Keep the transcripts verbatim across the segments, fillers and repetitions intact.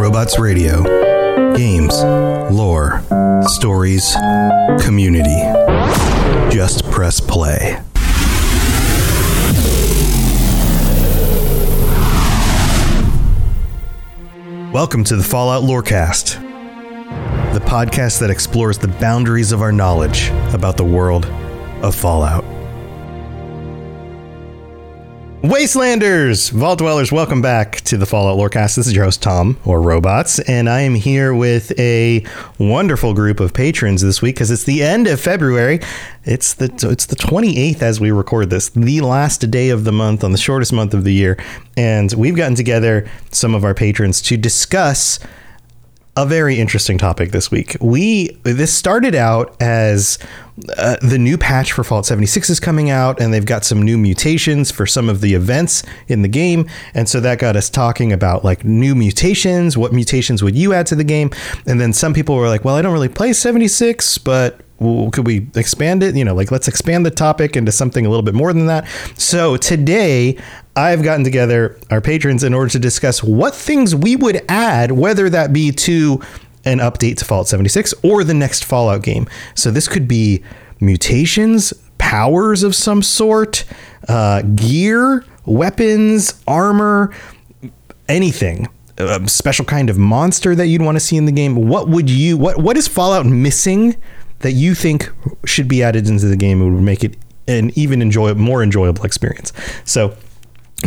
Robots Radio. Games, lore, stories, community. Just press play. Welcome to the Fallout Lorecast, the podcast that explores the boundaries of our knowledge about the world of Fallout. Wastelanders, Vault Dwellers, welcome back to the Fallout Lorecast. This is your host, Tom, or Robots, and I am here with a wonderful group of patrons this week because it's the end of February. It's the it's the twenty-eighth as we record this, the last day of the month on the shortest month of the year. And we've gotten together some of our patrons to discuss a very interesting topic this week. We this started out as uh, the new patch for Fallout seventy-six is coming out, and they've got some new mutations for some of the events in the game. And so that got us talking about like new mutations. What mutations would you add to the game? And then some people were like, well, I don't really play seventy-six, but could we expand it? You know, like, let's expand the topic into something a little bit more than that. So today I've gotten together our patrons in order to discuss what things we would add, whether that be to an update to Fallout seventy-six or the next Fallout game. So this could be mutations, powers of some sort, uh, gear, weapons, armor, anything. A special kind of monster that you'd want to see in the game. What would you, what, what is Fallout missing that you think should be added into the game? It would make it an even enjoy more enjoyable experience. So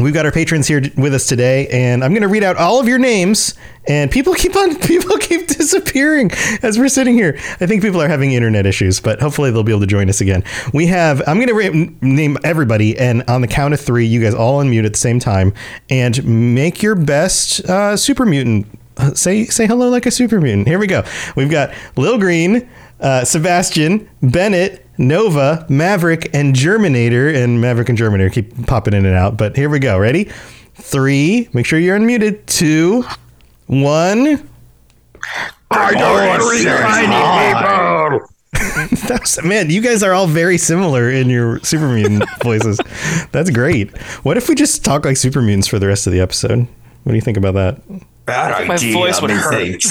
we've got our patrons here with us today, and I'm going to read out all of your names, and people keep on, people keep disappearing as we're sitting here. I think people are having internet issues, but hopefully they'll be able to join us again. We have, I'm going to re- name everybody, and on the count of three, you guys all unmute at the same time and make your best uh, super mutant. Say, say hello like a super mutant. Here we go. We've got Lil Green, Uh, Sebastian, Bennett, Nova, Maverick, and Germinator. And Maverick and Germinator keep popping in and out. But here we go. Ready? Three. Make sure you're unmuted. Two. One. I don't oh, read tiny people. That was, man, you guys are all very similar in your super mutant voices. That's great. What if we just talk like super mutants for the rest of the episode? What do you think about that? Bad idea. My voice would hurt.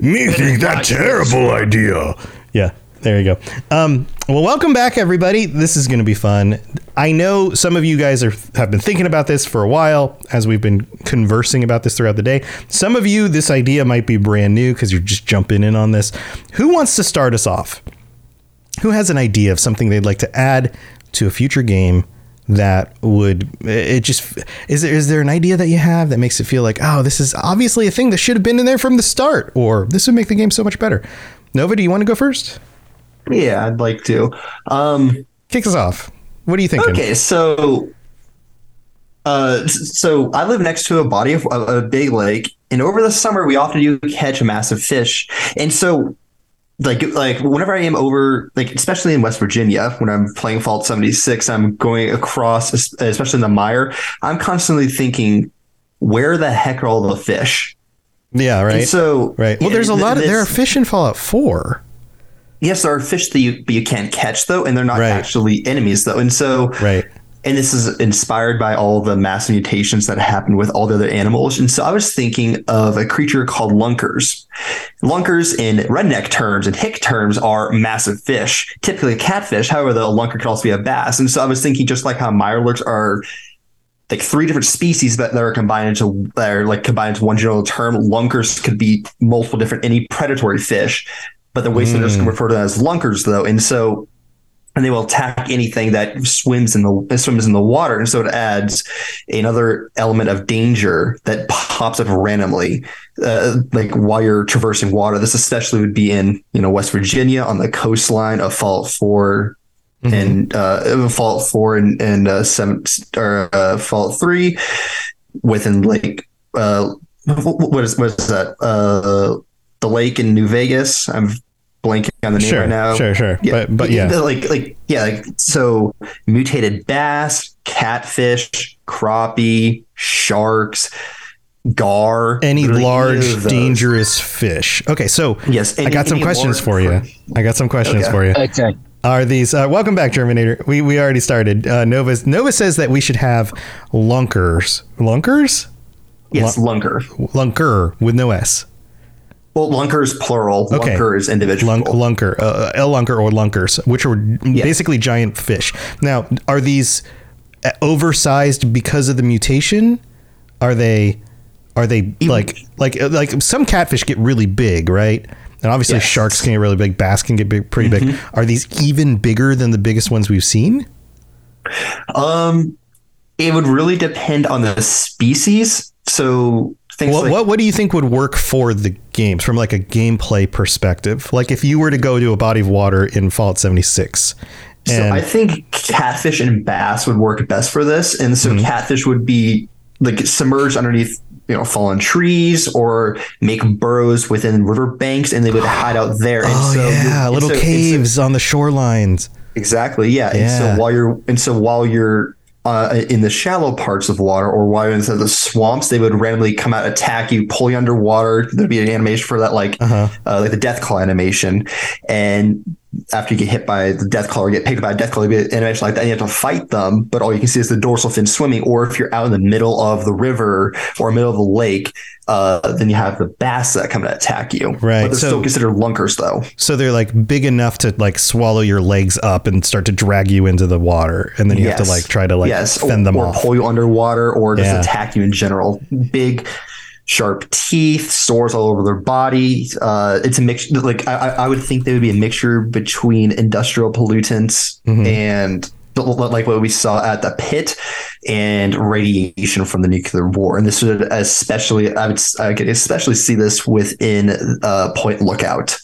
Me think that terrible idea. Yeah, there you go. Um, well, welcome back, everybody. This is going to be fun. I know some of you guys are, have been thinking about this for a while as we've been conversing about this throughout the day. Some of you, this idea might be brand new because you're just jumping in on this. Who wants to start us off? Who has an idea of something they'd like to add to a future game? That would it just is there is there an idea that you have that makes it feel like, oh, this is obviously a thing that should have been in there from the start, or this would make the game so much better? Nova, do you want to go first? Yeah, I'd like to. Um, Kick us off. What are you thinking? Okay, so uh, so I live next to a body of a big lake, and over the summer we often do catch massive fish, and so. Like, like whenever I am over, like, especially in West Virginia, when I'm playing Fallout seventy-six, I'm going across, especially in the mire, I'm constantly thinking, where the heck are all the fish? Yeah, right. And so, right. Well, there's a lot of, there are fish in Fallout four. Yes, there are fish that you, you can't catch, though, and they're not right. actually enemies, though. And so, right. And this is inspired by all the mass mutations that happen with all the other animals. And so I was thinking of a creature called lunkers. Lunkers in redneck terms and hick terms are massive fish, typically catfish. However, the lunker could also be a bass. And so I was thinking, just like how Mirelurks are like three different species that are combined into, that are like combined into one general term, lunkers could be multiple different, any predatory fish, but the wastelanders mm. can refer to them as lunkers, though. And so and they will attack anything that swims in the swims in the water, and so it adds another element of danger that pops up randomly, uh, like while you're traversing water. This especially would be in you know West Virginia on the coastline of Fallout four mm-hmm. and uh, Fallout four and and uh, seven or uh, Fallout three within Lake. Uh, what is what is that? Uh, the lake in New Vegas. I'm. Blanking on the name sure, right now. Sure, sure. Yeah. But, but yeah. Like, like, yeah. Like, so mutated bass, catfish, crappie, sharks, gar. Any large, dangerous fish. Okay. So yes, any, I got some questions for you. Fish. I got some questions okay. for you. Okay. Are these, uh, welcome back, Germinator. We, we already started. Uh, Nova's, Nova says that we should have lunkers. Lunkers? Yes, Lun- Lunker. Lunker with no S. Well, Lunker is plural. Okay. Lunker is individual. Lunk, lunker. Uh, L Lunker or Lunkers, which are yes. basically giant fish. Now, are these oversized because of the mutation? Are they are they Even, like like like some catfish get really big, right? And obviously yes. sharks can get really big. Bass can get big, pretty mm-hmm. big. Are these even bigger than the biggest ones we've seen? Um, it would really depend on the species. So things what, like what, what do you think would work for the games from like a gameplay perspective? Like if you were to go to a body of water in Fallout seventy-six. And so I think catfish and bass would work best for this. And so mm-hmm. catfish would be like submerged underneath, you know, fallen trees or make burrows within river banks, and they would hide out there. And oh, so, yeah. And little so, caves so, on the shorelines. Exactly. Yeah. yeah. And so while you're, and so while you're, Uh, in the shallow parts of water or water inside the swamps, they would randomly come out, attack you, pull you underwater. There'd be an animation for that, like uh-huh. uh, like the Deathclaw animation. And after you get hit by the Deathclaw or get picked by a Deathclaw, there'd be an animation like that. And you have to fight them, but all you can see is the dorsal fin swimming. Or if you're out in the middle of the river or middle of the lake, uh, then you have the bass that come to attack you. Right. But they're so, still considered lunkers, though. So they're like big enough to like swallow your legs up and start to drag you into the water, and then you yes. have to like try to like yes. fend them or, or off, pull you underwater, or just yeah. attack you in general. Big, sharp teeth, sores all over their body. Uh, it's a mixture. Like I, I would think they would be a mixture between industrial pollutants mm-hmm. and like what we saw at the Pit and radiation from the nuclear war. And this would especially, I would, I could especially see this within uh, Point Lookout,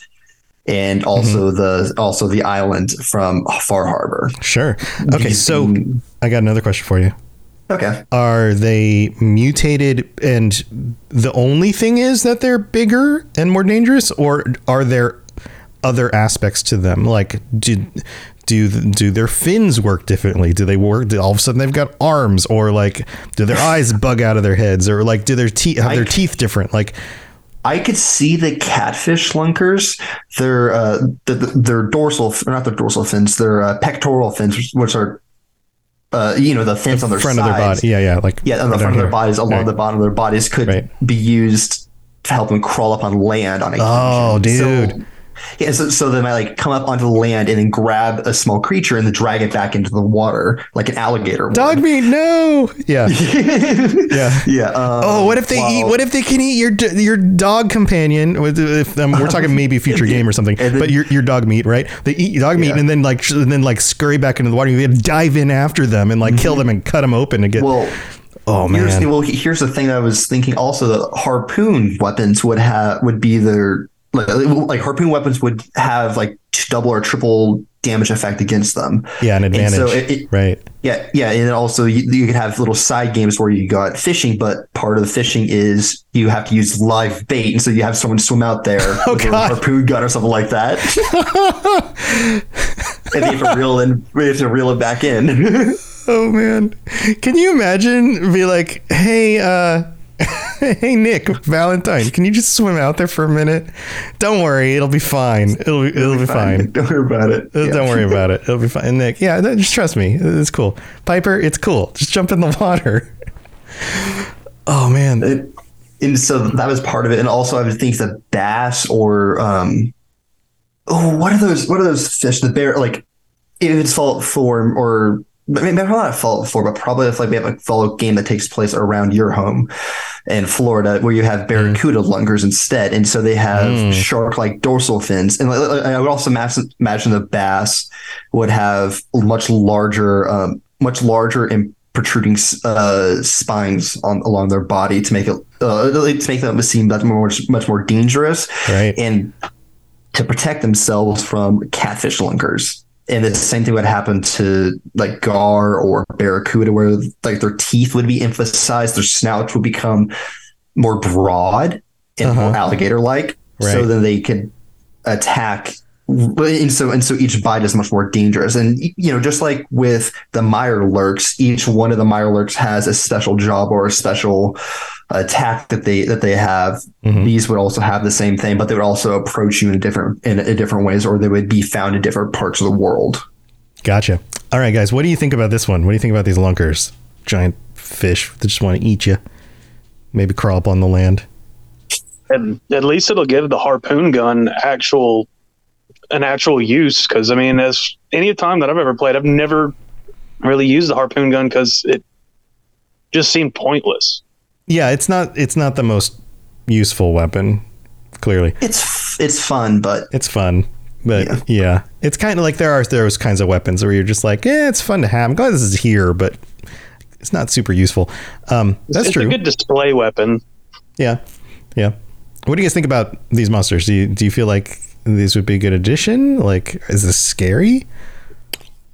and also mm-hmm. the also the island from Far Harbor. Sure. Okay, so I got another question for you. Okay. Are they mutated and the only thing is that they're bigger and more dangerous, or are there other aspects to them? Like do do do their fins work differently? Do they work do all of a sudden they've got arms, or like do their eyes bug out of their heads, or like do their teeth have I their c- teeth different? Like I could see the catfish lunkers, their uh the, the, their dorsal or not their dorsal fins, their uh, pectoral fins, which are Uh, you know, the fins on their front sides. Of their body. Yeah, yeah. Like yeah, on the front of their bodies, along right. the bottom of their bodies could right. be used to help them crawl up on land on occasion. Oh, dude. So, yeah, so, so they might like come up onto the land and then grab a small creature and then drag it back into the water like an alligator. Dog meat, no. Yeah. yeah. Yeah. Um, oh, what if they well, eat? What if they can eat your your dog companion? If, um, we're talking maybe future game or something, then, but your your dog meat, right? They eat your dog meat yeah. and then like and then like scurry back into the water. You have to dive in after them and like mm-hmm. kill them and cut them open and get. Well, oh man. Here's the, well, here's the thing I was thinking. Also, the harpoon weapons would have would be their. Like, like harpoon weapons would have like double or triple damage effect against them. Yeah, an advantage. And so it, it, right. Yeah, yeah, and also you, you could have little side games where you got fishing, but part of the fishing is you have to use live bait, and so you have someone swim out there oh, with God. a harpoon gun or something like that, and you have to reel in, you have to reel it back in. Oh man, can you imagine? Be like, hey. uh Hey Nick Valentine, can you just swim out there for a minute? Don't worry, it'll be fine. It'll be, it'll, it'll be fine. fine. Don't worry about it. Yeah. Don't worry about it. It'll be fine. And Nick, yeah, just trust me. It's cool. Piper, it's cool. Just jump in the water. Oh man. It, and so that was part of it. And also, I would think the bass or um, oh, what are those? What are those fish? The bear, like if it's Fallout four or. I mean, probably not Fallout four, but probably if like we have a Fallout game that takes place around your home in Florida, where you have barracuda mm. lunkers instead, and so they have mm. shark-like dorsal fins. And I would also imagine the bass would have much larger, um, much larger and protruding uh, spines on along their body to make it uh, to make them seem much more much more dangerous, right? And to protect themselves from catfish lunkers. And the same thing would happen to like gar or barracuda, where like their teeth would be emphasized, their snouts would become more broad and uh-huh. more alligator-like, right. so then they could attack. And so, and so each bite is much more dangerous. And you know, just like with the Mirelurks, each one of the Mirelurks has a special job or a special attack that they that they have. Mm-hmm. These would also have the same thing, but they would also approach you in different in, in different ways, or they would be found in different parts of the world. Gotcha. All right, guys, what do you think about this one? What do you think about these lunkers, giant fish that just want to eat you? maybe crawl up on the land. And at least it'll give the harpoon gun actual an actual use, because I mean, as any time that I've ever played, I've never really used the harpoon gun because it just seemed pointless. Yeah, it's not it's not the most useful weapon, clearly. It's it's fun, but it's fun. But yeah, yeah it's kind of like there are those kinds of weapons where you're just like, yeah, it's fun to have. I'm glad this is here, but it's not super useful. Um, that's it's true. It's a good display weapon. Yeah. Yeah. What do you guys think about these monsters? Do you, do you feel like these would be a good addition? Like, is this scary?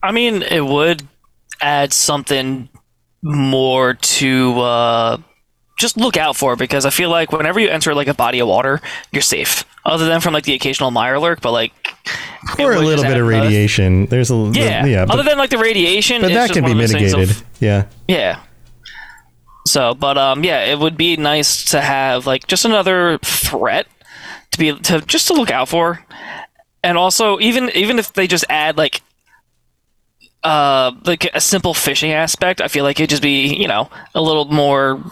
I mean, it would add something more to uh, just look out for, because I feel like whenever you enter like a body of water, you're safe. Other than from like the occasional Mirelurk, but like or a little bit of radiation. There's a little yeah. yeah but, other than like the radiation, but it's that just can one be of mitigated. Of, yeah. Yeah. So, but um, yeah, it would be nice to have like just another threat to be to just to look out for, and also even even if they just add like uh like a simple fishing aspect, I feel like it'd just be you know a little more.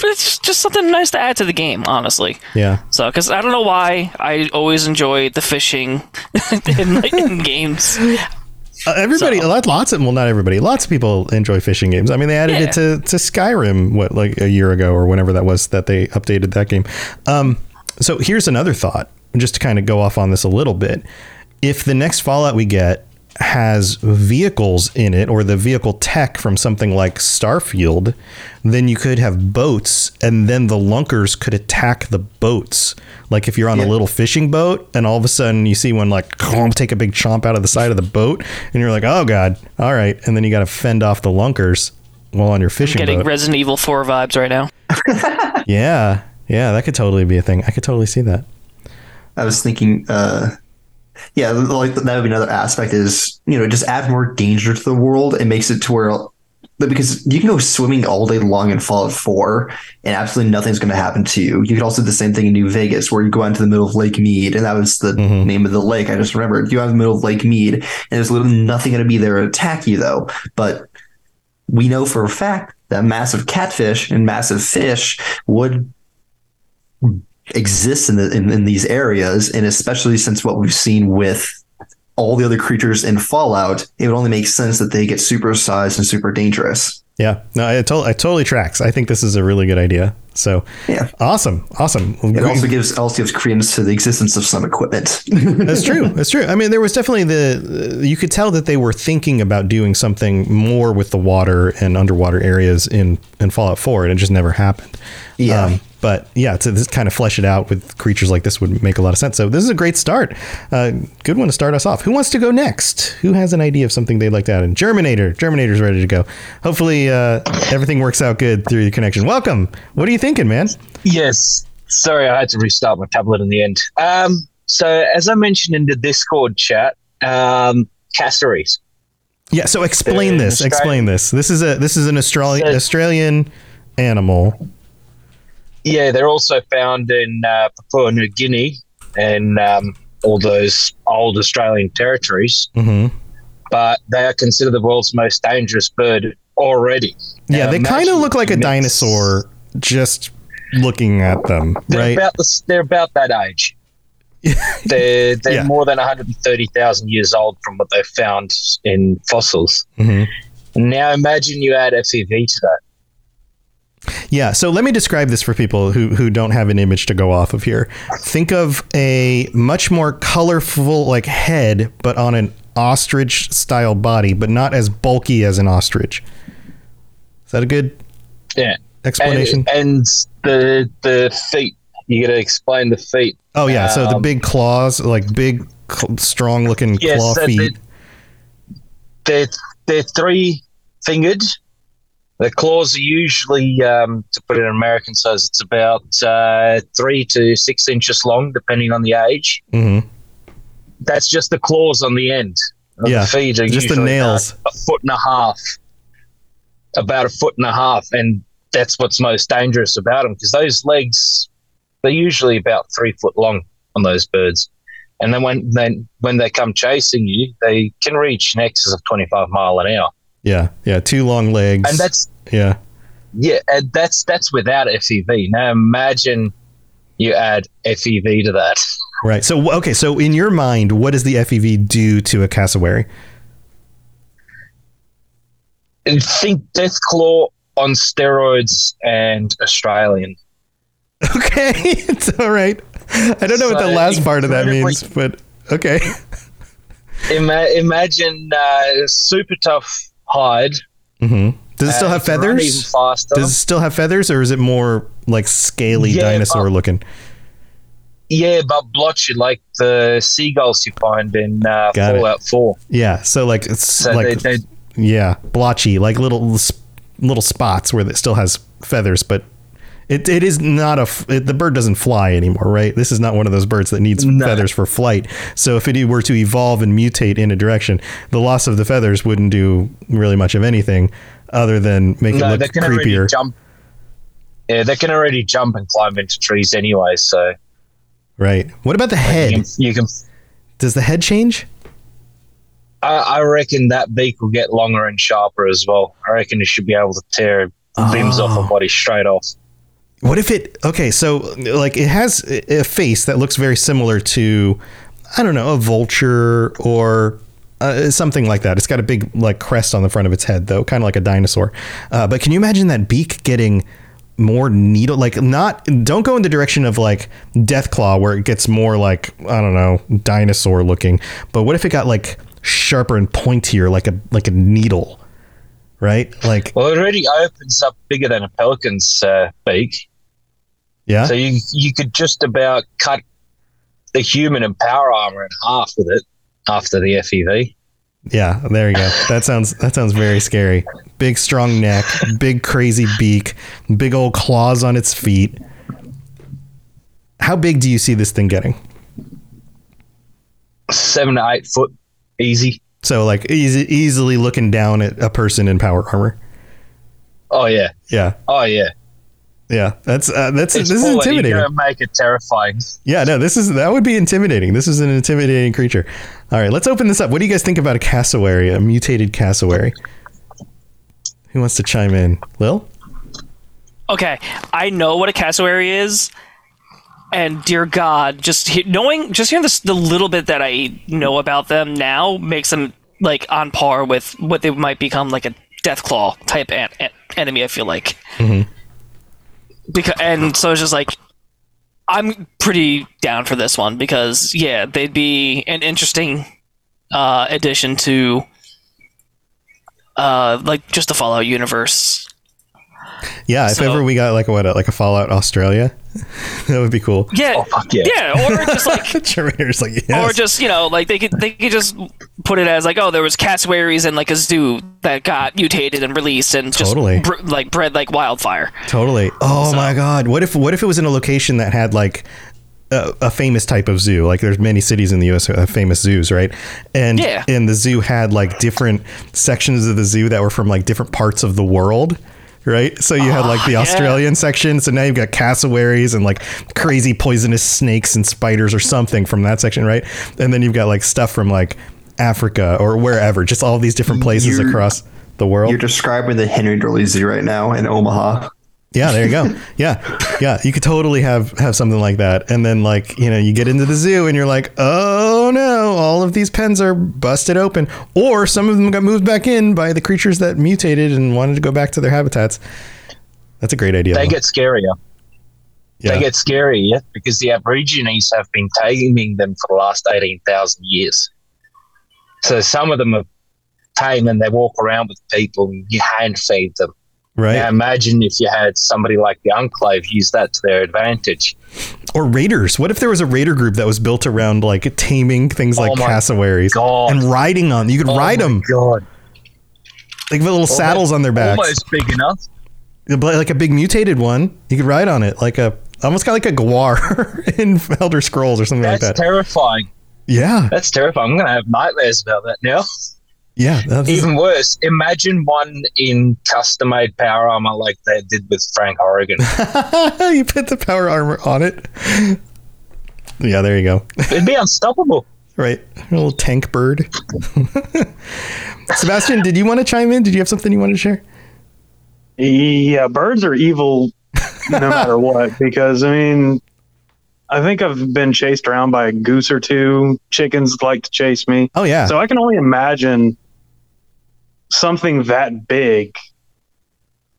But it's just something nice to add to the game, honestly. Yeah. So, because I don't know why I always enjoy the fishing in, like, in games. Uh, everybody, so. lot, lots of well, not everybody. Lots of people enjoy fishing games. I mean, they added yeah. it to, to Skyrim, what, like a year ago or whenever that was that they updated that game. Um, so here's another thought, just to kind of go off on this a little bit. If the next Fallout we get has vehicles in it, or the vehicle tech from something like Starfield, then you could have boats, and then the lunkers could attack the boats. Like if you're on yeah. a little fishing boat and all of a sudden you see one like take a big chomp out of the side of the boat and you're like, oh god, all right, and then you got to fend off the lunkers while on your fishing I'm getting boat. Resident Evil four vibes right now. yeah yeah that could totally be a thing. I could totally see that. I was thinking uh yeah, like that would be another aspect is, you know, just add more danger to the world. It makes it to where, because you can go swimming all day long in Fallout four and absolutely nothing's going to happen to you. You could also do the same thing in New Vegas, where you go out into the middle of Lake Mead, and that was the mm-hmm. name of the lake. I just remembered. You go out in the middle of Lake Mead, and there's literally nothing going to be there to attack you, though. But we know for a fact that massive catfish and massive fish would exists in, the, in in these areas, and especially since what we've seen with all the other creatures in Fallout, it would only make sense that they get super sized and super dangerous. Yeah, no, I, to- I totally tracks. I think this is a really good idea. So yeah, awesome, awesome. It Great. also gives also gives credence to the existence of some equipment. That's true. That's true. I mean, there was definitely the you could tell that they were thinking about doing something more with the water and underwater areas in, in Fallout four, and it just never happened. Yeah. Um, But yeah, to this kind of flesh it out with creatures like this would make a lot of sense. So this is a great start. Uh, good one to start us off. Who wants to go next? Who has an idea of something they'd like to add in? Germinator. Germinator's ready to go. Hopefully uh, everything works out good through the connection. Welcome. What are you thinking, man? Yes. Sorry, I had to restart my tablet in the end. Um, so as I mentioned in the Discord chat, um, cassowaries. Yeah. So explain They're this. Explain this. This is a this is an Australi- so- Australian animal. Yeah, they're also found in uh, Papua New Guinea and um, all those old Australian territories. Mm-hmm. But they are considered the world's most dangerous bird already. Yeah, now they kind of look like a mix. Dinosaur just looking at them, they're right? About the, they're about that age. they're they're yeah. more than one hundred thirty thousand years old from what they found in fossils. Mm-hmm. Now imagine you add F E V to that. Yeah, so let me describe this for people who, who don't have an image to go off of here. Think of a much more colorful like head, but on an ostrich style body, but not as bulky as an ostrich. Is that a good yeah. explanation? And, and the the feet. You got to explain the feet. Oh, yeah. Um, so the big claws, like big, strong looking yeah, claw so feet. They're, they're, they're three fingered. The claws are usually, um, to put it in American size, it's about uh, three to six inches long, depending on the age. Mm-hmm. That's just the claws on the end. Yeah, the feet are just the nails. A foot and a half, about a foot and a half, and that's what's most dangerous about them, because those legs, they're usually about three foot long on those birds, and then when then when they come chasing you, they can reach in excess of twenty-five mile an hour. Yeah, yeah, two long legs. And that's yeah. Yeah, and that's that's without F E V. Now imagine you add F E V to that. Right. So, okay. So in your mind, what does the F E V do to a cassowary? And think Deathclaw on steroids and Australian. Okay. It's all right. I don't know so what the last part of that means, but okay. Ima- imagine uh, super tough hide. Mm-hmm. Does it still uh, have feathers? Even faster. Does it still have feathers, or is it more like scaly yeah, dinosaur but, looking? Yeah, but blotchy, like the seagulls you find in uh, Fallout four. Yeah, so like it's so like they, they, yeah, blotchy, like little little spots where it still has feathers, but it it is not a it, the bird doesn't fly anymore, right? This is not one of those birds that needs no. feathers for flight. So if it were to evolve and mutate in a direction, the loss of the feathers wouldn't do really much of anything. Other than make no, it look they creepier. Jump. Yeah, they can already jump and climb into trees anyway, so. Right. What about the head? You can, you can, Does the head change? I, I reckon that beak will get longer and sharper as well. I reckon it should be able to tear oh. limbs off a body straight off. What if it, okay, so like it has a face that looks very similar to, I don't know, a vulture or... Uh, something like that. It's got a big like crest on the front of its head, though, kind of like a dinosaur. Uh, but can you imagine that beak getting more needle? Like, not don't go in the direction of like Deathclaw, where it gets more like I don't know, dinosaur looking. But what if it got like sharper and pointier, like a like a needle, right? Like, well, it already opens up bigger than a pelican's uh, beak. Yeah. So you you could just about cut the human and power armor in half with it. After the F E V. Yeah, there you go. That sounds that sounds very scary. Big strong neck, big crazy beak, big old claws on its feet. How big do you see this thing getting? Seven to eight foot, easy. So like easy, easily looking down at a person in power armor. Oh yeah, yeah. Oh yeah. Yeah, that's uh, that's it's this is intimidating. You're gonna make it terrifying. Yeah, no, this is that would be intimidating. This is an intimidating creature. All right, let's open this up. What do you guys think about a cassowary, a mutated cassowary? Who wants to chime in, Lil? Okay, I know what a cassowary is, and dear God, just he- knowing, just hearing this, the little bit that I know about them now makes them like on par with what they might become, like a Deathclaw type an- an- enemy. I feel like. Mm-hmm. Because, and so it's just like, I'm pretty down for this one because, yeah, they'd be an interesting uh, addition to, uh, like, just the Fallout universe. Yeah, so, if ever we got, like, what, like a Fallout Australia, that would be cool. Yeah, oh, fuck yeah. yeah, or just, like, Terminator's like yes. or just, you know, like, they could, they could just put it as, like, oh, there was cassowaries in, like, a zoo that got mutated and released and just, totally. br- like, bred like wildfire. Totally. Oh, so, my God. What if what if it was in a location that had, like, a, a famous type of zoo? Like, there's many cities in the U S that have famous zoos, right? And, yeah. and the zoo had, like, different sections of the zoo that were from, like, different parts of the world. Right. So you oh, had like the Australian yeah. section. So now you've got cassowaries and like crazy poisonous snakes and spiders or something from that section. Right. And then you've got like stuff from like Africa or wherever, just all these different places you're, across the world. You're describing the Henry Dorley Zoo right now in Omaha. Yeah, there you go. Yeah. Yeah. You could totally have have something like that. And then like, you know, you get into the zoo and you're like, oh, no, all of these pens are busted open, or some of them got moved back in by the creatures that mutated and wanted to go back to their habitats. That's a great idea. They get scarier. Yeah. They get scarier yeah, because the Aborigines have been taming them for the last eighteen thousand years. So some of them are tame and they walk around with people and you hand feed them. Right. Now imagine if you had somebody like the Enclave use that to their advantage. Or raiders. What if there was a raider group that was built around like taming things like oh cassowaries God. and riding on? You could oh ride them. God. Like with little almost, saddles on their backs. Almost big enough. Like a big mutated one. You could ride on it like a almost kind of like a Gwar in Elder Scrolls or something That's like that. That's terrifying. Yeah. That's terrifying. I'm going to have nightmares about that now. Yeah. That's even worse. Imagine one in custom made power armor like they did with Frank Horrigan. You put the power armor on it. Yeah, there you go. It'd be unstoppable. Right. A little tank bird. Sebastian, did you want to chime in? Did you have something you wanted to share? Yeah, birds are evil no matter what, because, I mean, I think I've been chased around by a goose or two. Chickens like to chase me. Oh, yeah. So I can only imagine something that big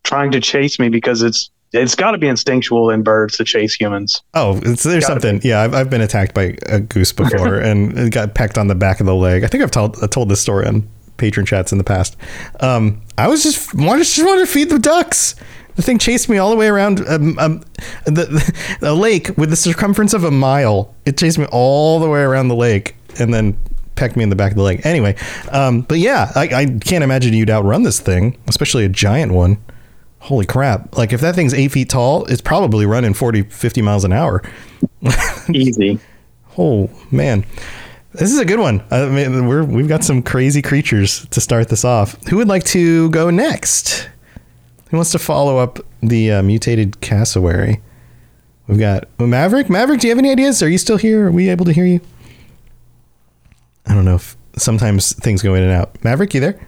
trying to chase me, because it's it's got to be instinctual in birds to chase humans. Oh, it's, there's something. Be. Yeah, I've, I've been attacked by a goose before and got pecked on the back of the leg. I think I've told, I told this story on patron chats in the past. Um, I was just wanted, just wanted to feed the ducks. The thing chased me all the way around um, um, the, the lake with the circumference of a mile. It chased me all the way around the lake and then pecked me in the back of the leg. Anyway, um, but yeah, I, I can't imagine you'd outrun this thing, especially a giant one. Holy crap. Like, if that thing's eight feet tall, it's probably running forty, fifty miles an hour. Easy. Oh, man. This is a good one. I mean, we're, we've got some crazy creatures to start this off. Who would like to go next? Who wants to follow up the uh, mutated cassowary? We've got Maverick. Maverick, do you have any ideas? Are you still here? Are we able to hear you? I don't know if sometimes things go in and out. Maverick, you there?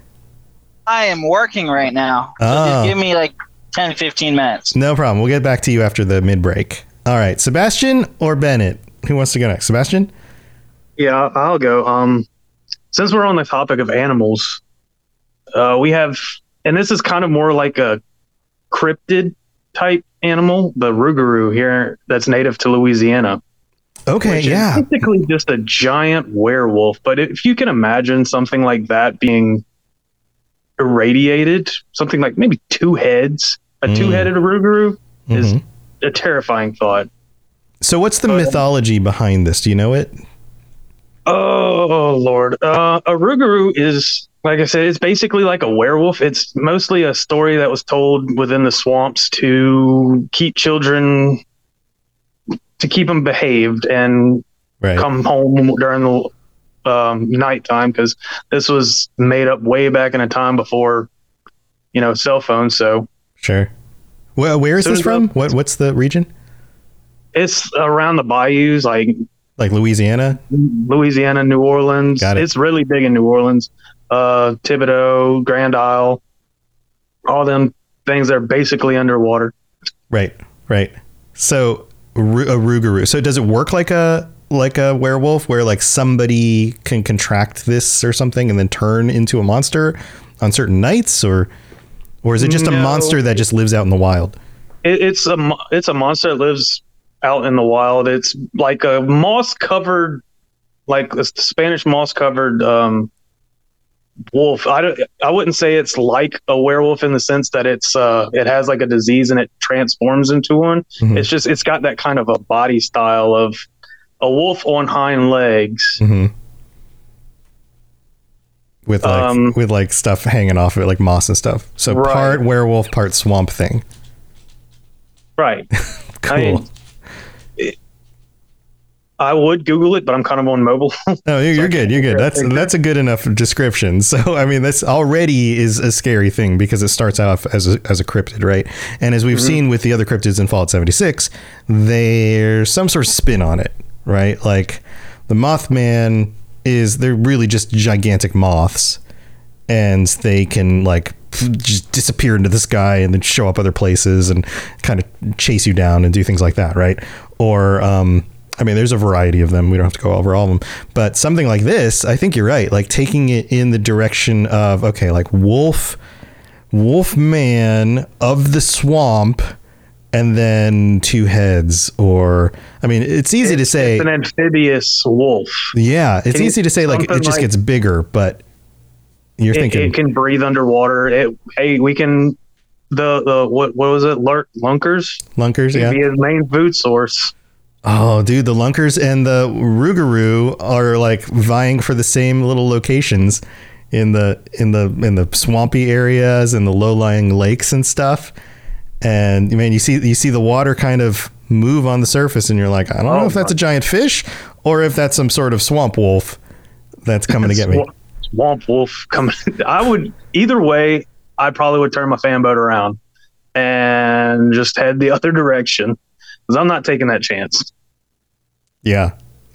I am working right now. So oh. Just give me like ten, fifteen minutes. No problem. We'll get back to you after the mid break. All right. Sebastian or Bennett? Who wants to go next? Sebastian? Yeah, I'll go. Um, since we're on the topic of animals, uh, we have, and this is kind of more like a cryptid type animal, the rougarou here that's native to Louisiana. Okay, which yeah. It's basically just a giant werewolf. But if you can imagine something like that being irradiated, something like maybe two heads, a mm. two-headed rougarou mm-hmm. is a terrifying thought. So what's the but, mythology behind this? Do you know it? Oh, oh Lord. Uh, a rougarou is, like I said, it's basically like a werewolf. It's mostly a story that was told within the swamps to keep children, to keep them behaved and right. come home during the um, nighttime, because this was made up way back in a time before, you know, cell phones. So sure. Well, where is so this from? The, what What's the region? It's around the bayous, like like Louisiana, Louisiana, New Orleans. Got it. It's really big in New Orleans. Uh, Thibodaux, Grand Isle, all them things that are basically underwater. Right, right. So a rougarou. So does it work like a like a werewolf, where like somebody can contract this or something and then turn into a monster on certain nights, or or is it just no. a monster that just lives out in the wild? It, it's a it's a monster that lives out in the wild. It's like a moss covered, like a Spanish moss covered. Um, wolf I, don't, I wouldn't say it's like a werewolf in the sense that it's uh it has like a disease and it transforms into one. Mm-hmm. It's just it's got that kind of a body style of a wolf on hind legs. Mm-hmm. With like um, with like stuff hanging off of it, like moss and stuff. So right. part werewolf, part swamp thing. Right. Cool. I mean, I would Google it, but I'm kind of on mobile. No, you're, you're good. You're good. That's that's a good enough description. So, I mean, this already is a scary thing because it starts off as a, as a cryptid, right? And as we've mm-hmm. seen with the other cryptids in Fallout seventy-six, there's some sort of spin on it, right? Like the Mothman is, they're really just gigantic moths, and they can like just disappear into the sky and then show up other places and kind of chase you down and do things like that, right? Or, um, I mean, there's a variety of them. We don't have to go over all of them, but something like this, I think you're right. Like taking it in the direction of, okay, like wolf, wolf man of the swamp, and then two heads. Or, I mean, it's easy it's, to say it's an amphibious wolf. Yeah. It's can easy to say like, it just like, gets bigger, but you're it, thinking it can breathe underwater. It, hey, we can, the, the, what, what was it? Lurk, lunkers, lunkers. Yeah. Be his main food source. Oh, dude, the lunkers and the rougarou are like vying for the same little locations in the in the in the swampy areas and the low-lying lakes and stuff. And I mean, you see you see the water kind of move on the surface, and you're like, I don't know oh, if that's a giant fish or if that's some sort of swamp wolf that's coming to get me. Swamp wolf coming. I would either way. I probably would turn my fanboat around and just head the other direction. I'm not taking that chance. Yeah,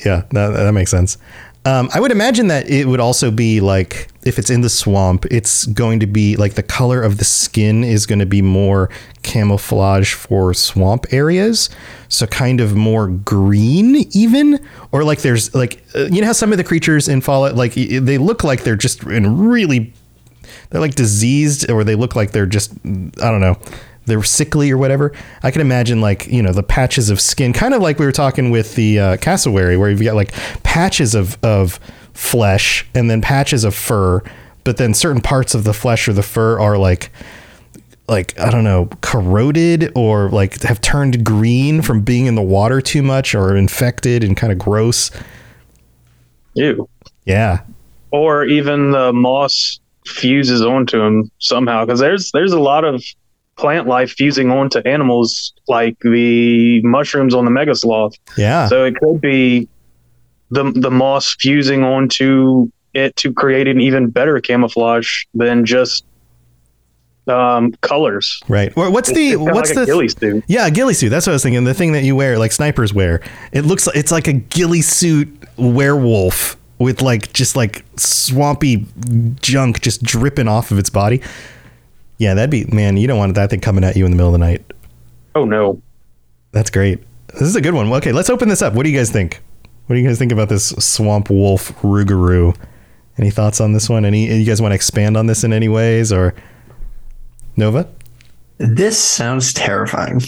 yeah, that, that makes sense. Um, I would imagine that it would also be like, if it's in the swamp, it's going to be like the color of the skin is going to be more camouflage for swamp areas. So kind of more green even, or like there's like, you know how some of the creatures in Fallout, like they look like they're just in really, they're like diseased, or they look like they're just, I don't know, they're sickly or whatever. I can imagine like, you know, the patches of skin, kind of like we were talking with the uh, cassowary, where you've got like patches of, of flesh and then patches of fur, but then certain parts of the flesh or the fur are like, like, I don't know, corroded or like have turned green from being in the water too much or infected and kind of gross. Ew. Yeah. Or even the moss fuses onto them somehow. Cause there's, there's a lot of plant life fusing onto animals, like the mushrooms on the mega sloth. Yeah. So it could be the the moss fusing onto it to create an even better camouflage than just um, colors. Right. Or what's it's, the it's what's like the ghillie suit? Yeah, ghillie suit. That's what I was thinking. The thing that you wear, like snipers wear. It looks like it's like a ghillie suit werewolf with like just like swampy junk just dripping off of its body. Yeah, that'd be, man, you don't want that thing coming at you in the middle of the night. Oh, no. That's great. This is a good one. Okay, let's open this up. What do you guys think? What do you guys think about this swamp wolf Rougarou? Any thoughts on this one? Any, you guys want to expand on this in any ways, or Nova? This sounds terrifying.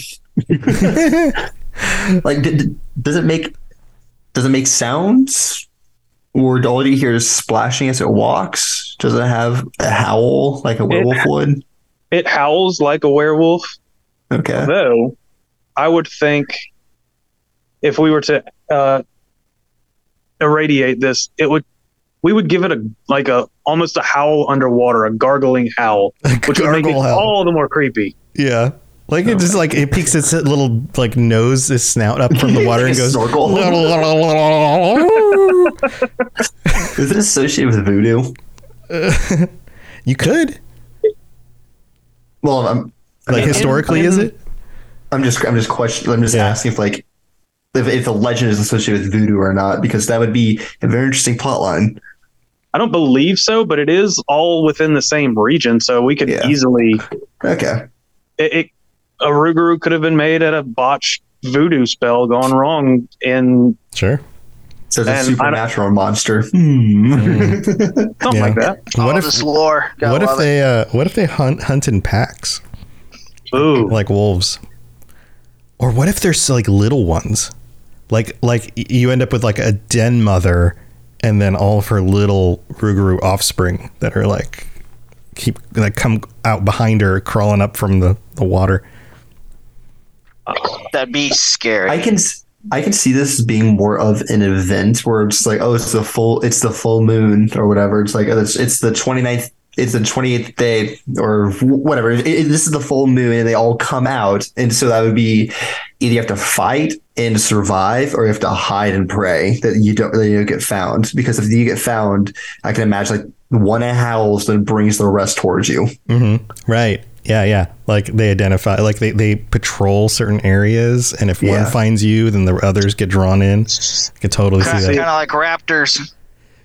Like, d- d- does it make, does it make sounds? Or all you hear is splashing as it walks? Does it have a howl like a werewolf it, would? It howls like a werewolf. Okay. Though, I would think if we were to uh, irradiate this, it would we would give it a like a almost a howl underwater, a gargling howl, a which gargle would make it howl. All the more creepy. Yeah, like oh. It just like it peeks its little like nose, its snout up from the water like and goes. Is it associated with voodoo? Uh, you could. Well, I'm I like mean, historically, I'm, is it? I'm just, I'm just questioning. I'm just yeah. asking if, like, if, if the legend is associated with voodoo or not, because that would be a very interesting plot line. I don't believe so, but it is all within the same region, so we could yeah. easily. Okay. It, it a Rougarou could have been made at a botched voodoo spell gone wrong in. Sure. So it's a supernatural monster, hmm. something yeah. like that. What All if this lore? What if they? Uh, what if they hunt hunt in packs? Ooh, like wolves. Or what if there's like little ones? Like like you end up with like a den mother, and then all of her little Rougarou offspring that are like keep like come out behind her, crawling up from the, the water. That'd be scary. I can. S- I can see this as being more of an event where it's like, oh, it's the full, it's the full moon or whatever. It's like, oh, it's, it's the twenty-ninth, it's the twenty-eighth day or whatever. It, it, this is the full moon and they all come out. And so that would be either you have to fight and survive, or you have to hide and pray that you don't, that you don't get found. Because if you get found, I can imagine like one howls then brings the rest towards you. Mm-hmm. Right. Yeah, yeah. Like they identify, like they, they patrol certain areas, and if yeah. one finds you, then the others get drawn in. I could totally kinda, see that. Kind of like raptors.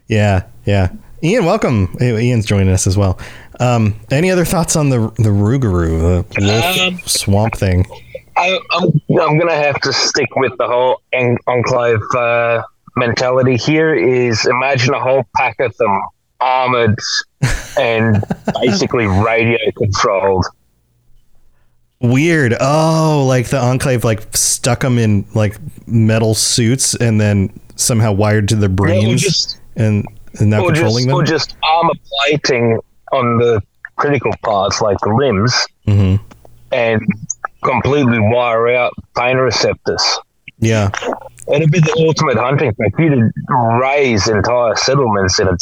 Yeah, yeah. Ian, welcome. Ian's joining us as well. Um, any other thoughts on the the Rougarou, the wolf um, swamp thing? I, I'm I'm gonna have to stick with the whole en- enclave uh, mentality. Here is imagine a whole pack of them. Armored and basically radio controlled. Weird. Oh, like the Enclave, like stuck them in like metal suits and then somehow wired to their brains yeah, just, and, and now controlling just, them. Or just armor plating on the critical parts, like the limbs, mm-hmm. and completely wire out pain receptors. Yeah. It'd be the ultimate hunting thing. You'd raise entire settlements in a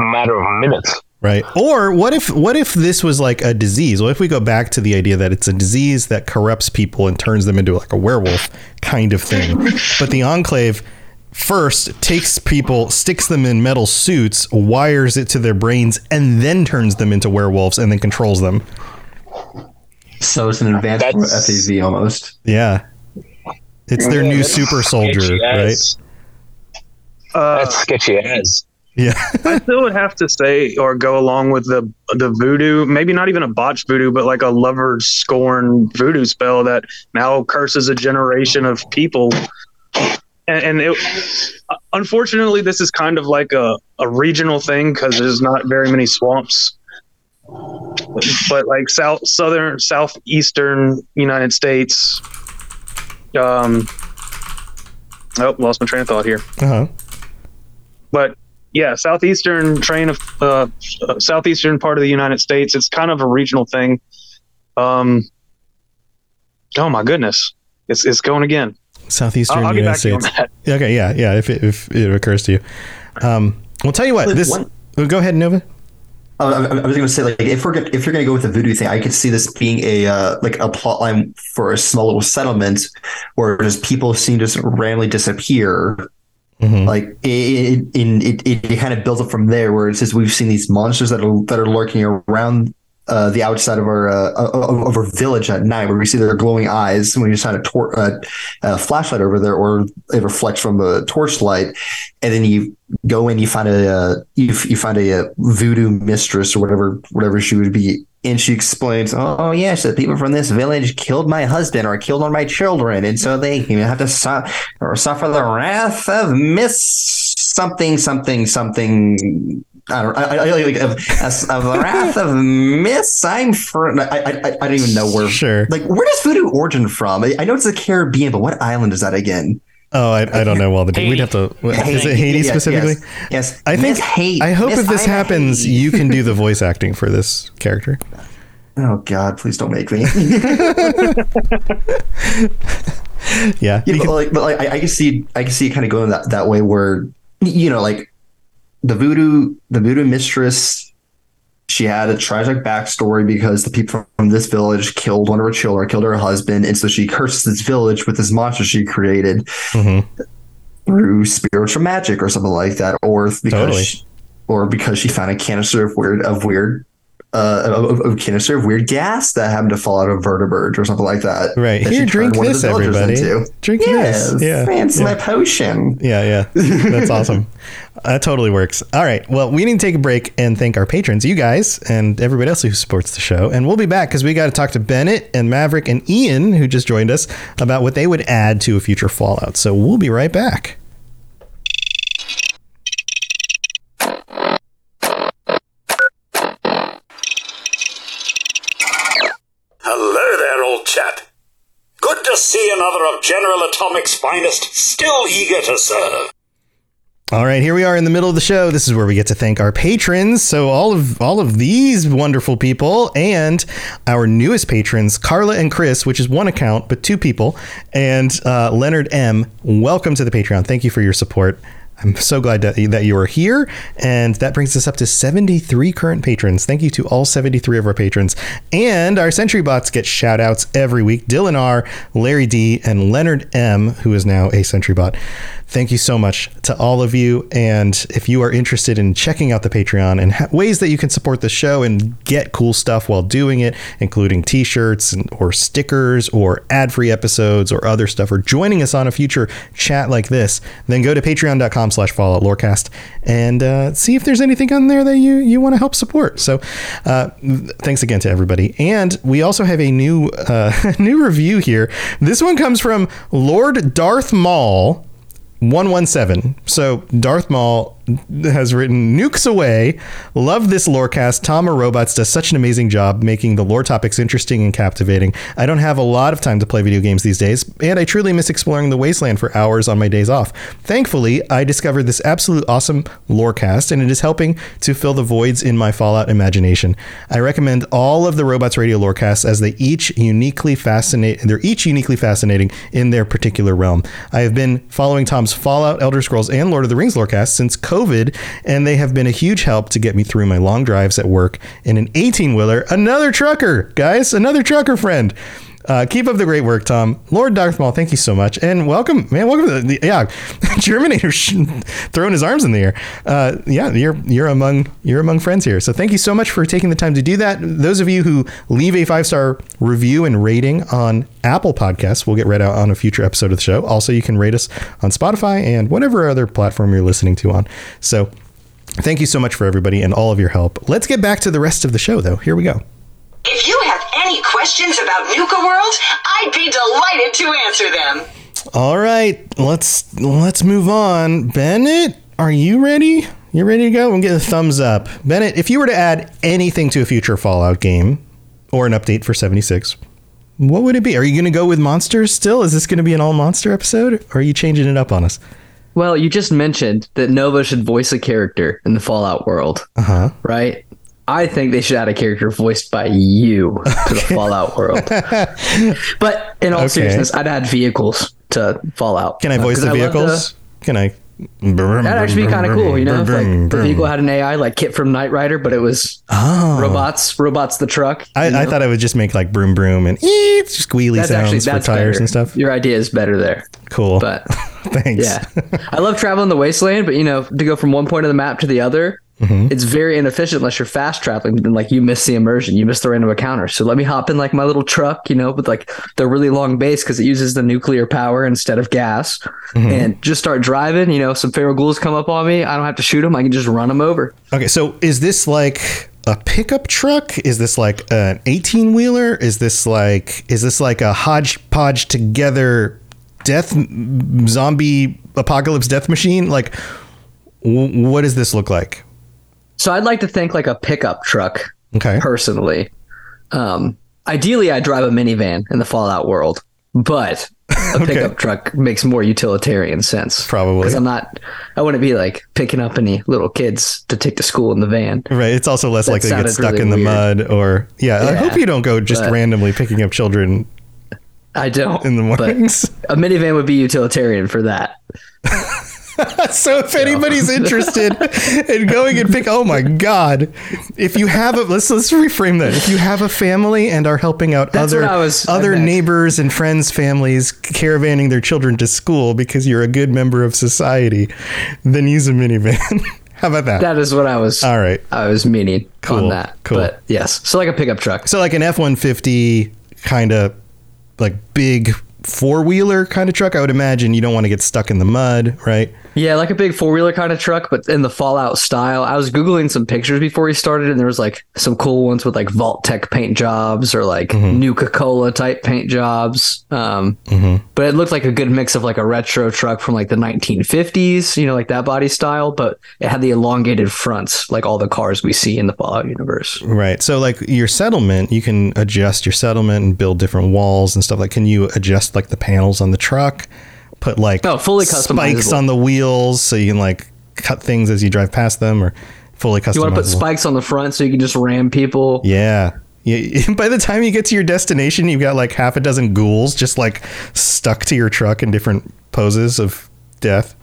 matter of minutes. Right. Or what if what if this was like a disease? What if we go back to the idea that it's a disease that corrupts people and turns them into like a werewolf kind of thing? But the Enclave first takes people, sticks them in metal suits, wires it to their brains, and then turns them into werewolves and then controls them. So it's an advanced F E V almost. Yeah. It's their yeah, new super soldier, right? Uh, That's sketchy as. Yeah. I still would have to say or go along with the the voodoo, maybe not even a botched voodoo, but like a lover's scorn voodoo spell that now curses a generation of people. And, and it, unfortunately, this is kind of like a, a regional thing because there's not very many swamps. But like south, southern, southeastern United States. Um, oh, lost my train of thought here. Uh-huh. But yeah, southeastern train of uh, southeastern part of the United States. It's kind of a regional thing. Um, oh my goodness, it's it's going again. Southeastern I'll, I'll United States. Okay, yeah, yeah. If it, if it occurs to you, um, well, tell you what. This one, go ahead, Nova. Uh, I was going to say, like, if we're if you're going to go with the voodoo thing, I could see this being a uh, like a plot line for a small little settlement where just people seem to just randomly disappear. Mm-hmm. Like it, it, it, it kind of builds up from there, where it's just we've seen these monsters that are that are lurking around uh, the outside of our uh, of our village at night, where we see their glowing eyes, and we just had a, tor- a, a flashlight over there, or it reflects from the torchlight, and then you go in, you find a uh, you, you find a, a voodoo mistress or whatever whatever she would be. And she explains, oh, yes, the people from this village killed my husband or killed all my children. And so they you know, have to su- or suffer the wrath of Miss something, something, something. I don't I, I like of, of the wrath of Miss. I'm from. I, I, I don't even know where. Sure. Like, where does voodoo origin from? I, I know it's the Caribbean, but what island is that again? Oh, I, I don't know. All the Haiti. We'd have to. Haiti. Is it Haiti yes, specifically? Yes. yes. I think. Hate, I hope Miss if this I happens, hate. You can do the voice acting for this character. Oh God! Please don't make me. yeah. yeah but like, but like, I, I can see. I can see it kind of going that, that way, where you know, like the voodoo, the voodoo mistress. She had a tragic backstory because the people from this village killed one of her children, killed her husband. And so she cursed this village with this monster she created mm-hmm. through spiritual magic or something like that. Or because, totally. she, or because she found a canister of weird, of weird, uh, of, of canister of weird gas that happened to fall out of vertebrate or something like that. Right. That Here, drink this, everybody. Into. Drink yes, this. Yeah. It's yeah. my potion. Yeah. Yeah. That's awesome. That totally works. All right. Well, we need to take a break and thank our patrons, you guys, and everybody else who supports the show. And we'll be back because we got to talk to Bennett and Maverick and Ian, who just joined us, about what they would add to a future Fallout. So we'll be right back. Hello there, old chap. Good to see another of General Atomic's finest still eager to serve. All right, here we are in the middle of the show. This is where we get to thank our patrons. So all of all of these wonderful people and our newest patrons, Carla and Chris, which is one account, but two people, and uh, Leonard M. Welcome to the Patreon. Thank you for your support. I'm so glad that, that you are here. And that brings us up to seventy-three current patrons. Thank you to all seventy-three of our patrons. And our Sentry Bots get shout outs every week. Dylan R, Larry D, and Leonard M, who is now a Sentry Bot. Thank you so much to all of you. And if you are interested in checking out the Patreon and ha- ways that you can support the show and get cool stuff while doing it, including t-shirts and, or stickers or ad-free episodes or other stuff, or joining us on a future chat like this, then go to patreon dot com slash Fallout Lorecast and uh, see if there's anything on there that you you want to help support. So uh, thanks again to everybody. And we also have a new uh, new review here. This one comes from Lord Darth Maul one one seven. So Darth Maul has written, nukes away. Love this Lorecast. Tom or Robots does such an amazing job making the lore topics interesting and captivating. I don't have a lot of time to play video games these days, and I truly miss exploring the wasteland for hours on my days off. Thankfully, I discovered this absolute awesome Lorecast, and it is helping to fill the voids in my Fallout imagination. I recommend all of the Robots Radio Lorecasts as they each uniquely fascinate. They're each uniquely fascinating in their particular realm. I have been following Tom's Fallout, Elder Scrolls, and Lord of the Rings Lorecast since COVID, and they have been a huge help to get me through my long drives at work in an eighteen-wheeler. Another trucker, guys, another trucker friend. Uh, keep up the great work, Tom. Lord Darth Maul, thank you so much. And welcome, man. Welcome to the, the yeah, Germinator throwing his arms in the air. Uh, yeah, you're you're among you're among friends here. So thank you so much for taking the time to do that. Those of you who leave a five-star review and rating on Apple Podcasts will get read out on a future episode of the show. Also, you can rate us on Spotify and whatever other platform you're listening to on. So thank you so much for everybody and all of your help. Let's get back to the rest of the show, though. Here we go. If you have any questions about Nuka World, I'd be delighted to answer them. All right, let's let's move on. Bennett, are you ready? You ready to go? We'll get a thumbs up. Bennett, if you were to add anything to a future Fallout game or an update for seventy-six, what would it be? Are you going to go with monsters still? Is this going to be an all monster episode? Or are you changing it up on us? Well, you just mentioned that Nova should voice a character in the Fallout world, uh-huh. right? I think they should add a character voiced by you to the Fallout world. But in all okay. seriousness, I'd add vehicles to Fallout. Can I voice uh, the I vehicles? To, Can I? That'd actually be kind of cool, you know? If, like, the vehicle had an A I like Kit from Knight Rider, but it was oh. robots, robots the truck. I, I thought I would just make like broom broom and ee, squealy that's sounds actually, for tires better. And stuff. Your idea is better there. Cool. But thanks. Yeah. I love traveling the wasteland, but you know, to go from one point of the map to the other, mm-hmm. it's very inefficient unless you're fast traveling. Then, like, you miss the immersion, you miss the random encounter. So let me hop in like my little truck, you know, with like the really long base because it uses the nuclear power instead of gas, mm-hmm. and just start driving. You know, some feral ghouls come up on me. I don't have to shoot them. I can just run them over. Okay, so is this like a pickup truck? Is this like an eighteen wheeler? Is this like is this like a hodgepodge together death zombie apocalypse death machine? Like, w- what does this look like? So I'd like to think like a pickup truck, okay. personally. Um, ideally, I drive a minivan in the Fallout world, but a okay. pickup truck makes more utilitarian sense. Probably. Because I'm not, I wouldn't be like picking up any little kids to take to school in the van. Right. It's also less that likely to get stuck really in the weird. mud or, yeah, yeah. I hope you don't go just but, randomly picking up children. I don't. In the mornings. A minivan would be utilitarian for that. So if anybody's interested in going and pick, oh my God, if you have a, let's, let's reframe that. If you have a family and are helping out That's other, was, other neighbors and friends, families caravanning their children to school because you're a good member of society, then use a minivan. How about that? That is what I was. All right. I was meaning cool, on that. Cool. But yes. So like a pickup truck. So like an F one fifty kind of like big four-wheeler kind of truck. I would imagine you don't want to get stuck in the mud, right? Yeah, like a big four-wheeler kind of truck, but in the Fallout style. I was Googling some pictures before we started, and there was like some cool ones with like Vault Tech paint jobs or like mm-hmm. Nuka-Cola type paint jobs. Um, mm-hmm. But it looked like a good mix of like a retro truck from like the nineteen fifties, you know, like that body style, but it had the elongated fronts, like all the cars we see in the Fallout universe. Right. So like your settlement, you can adjust your settlement and build different walls and stuff. Like, can you adjust like the panels on the truck? Put like oh, fully spikes on the wheels so you can like cut things as you drive past them, or fully customizable. You want to put spikes on the front so you can just ram people. Yeah. You, by the time you get to your destination, you've got like half a dozen ghouls just like stuck to your truck in different poses of death.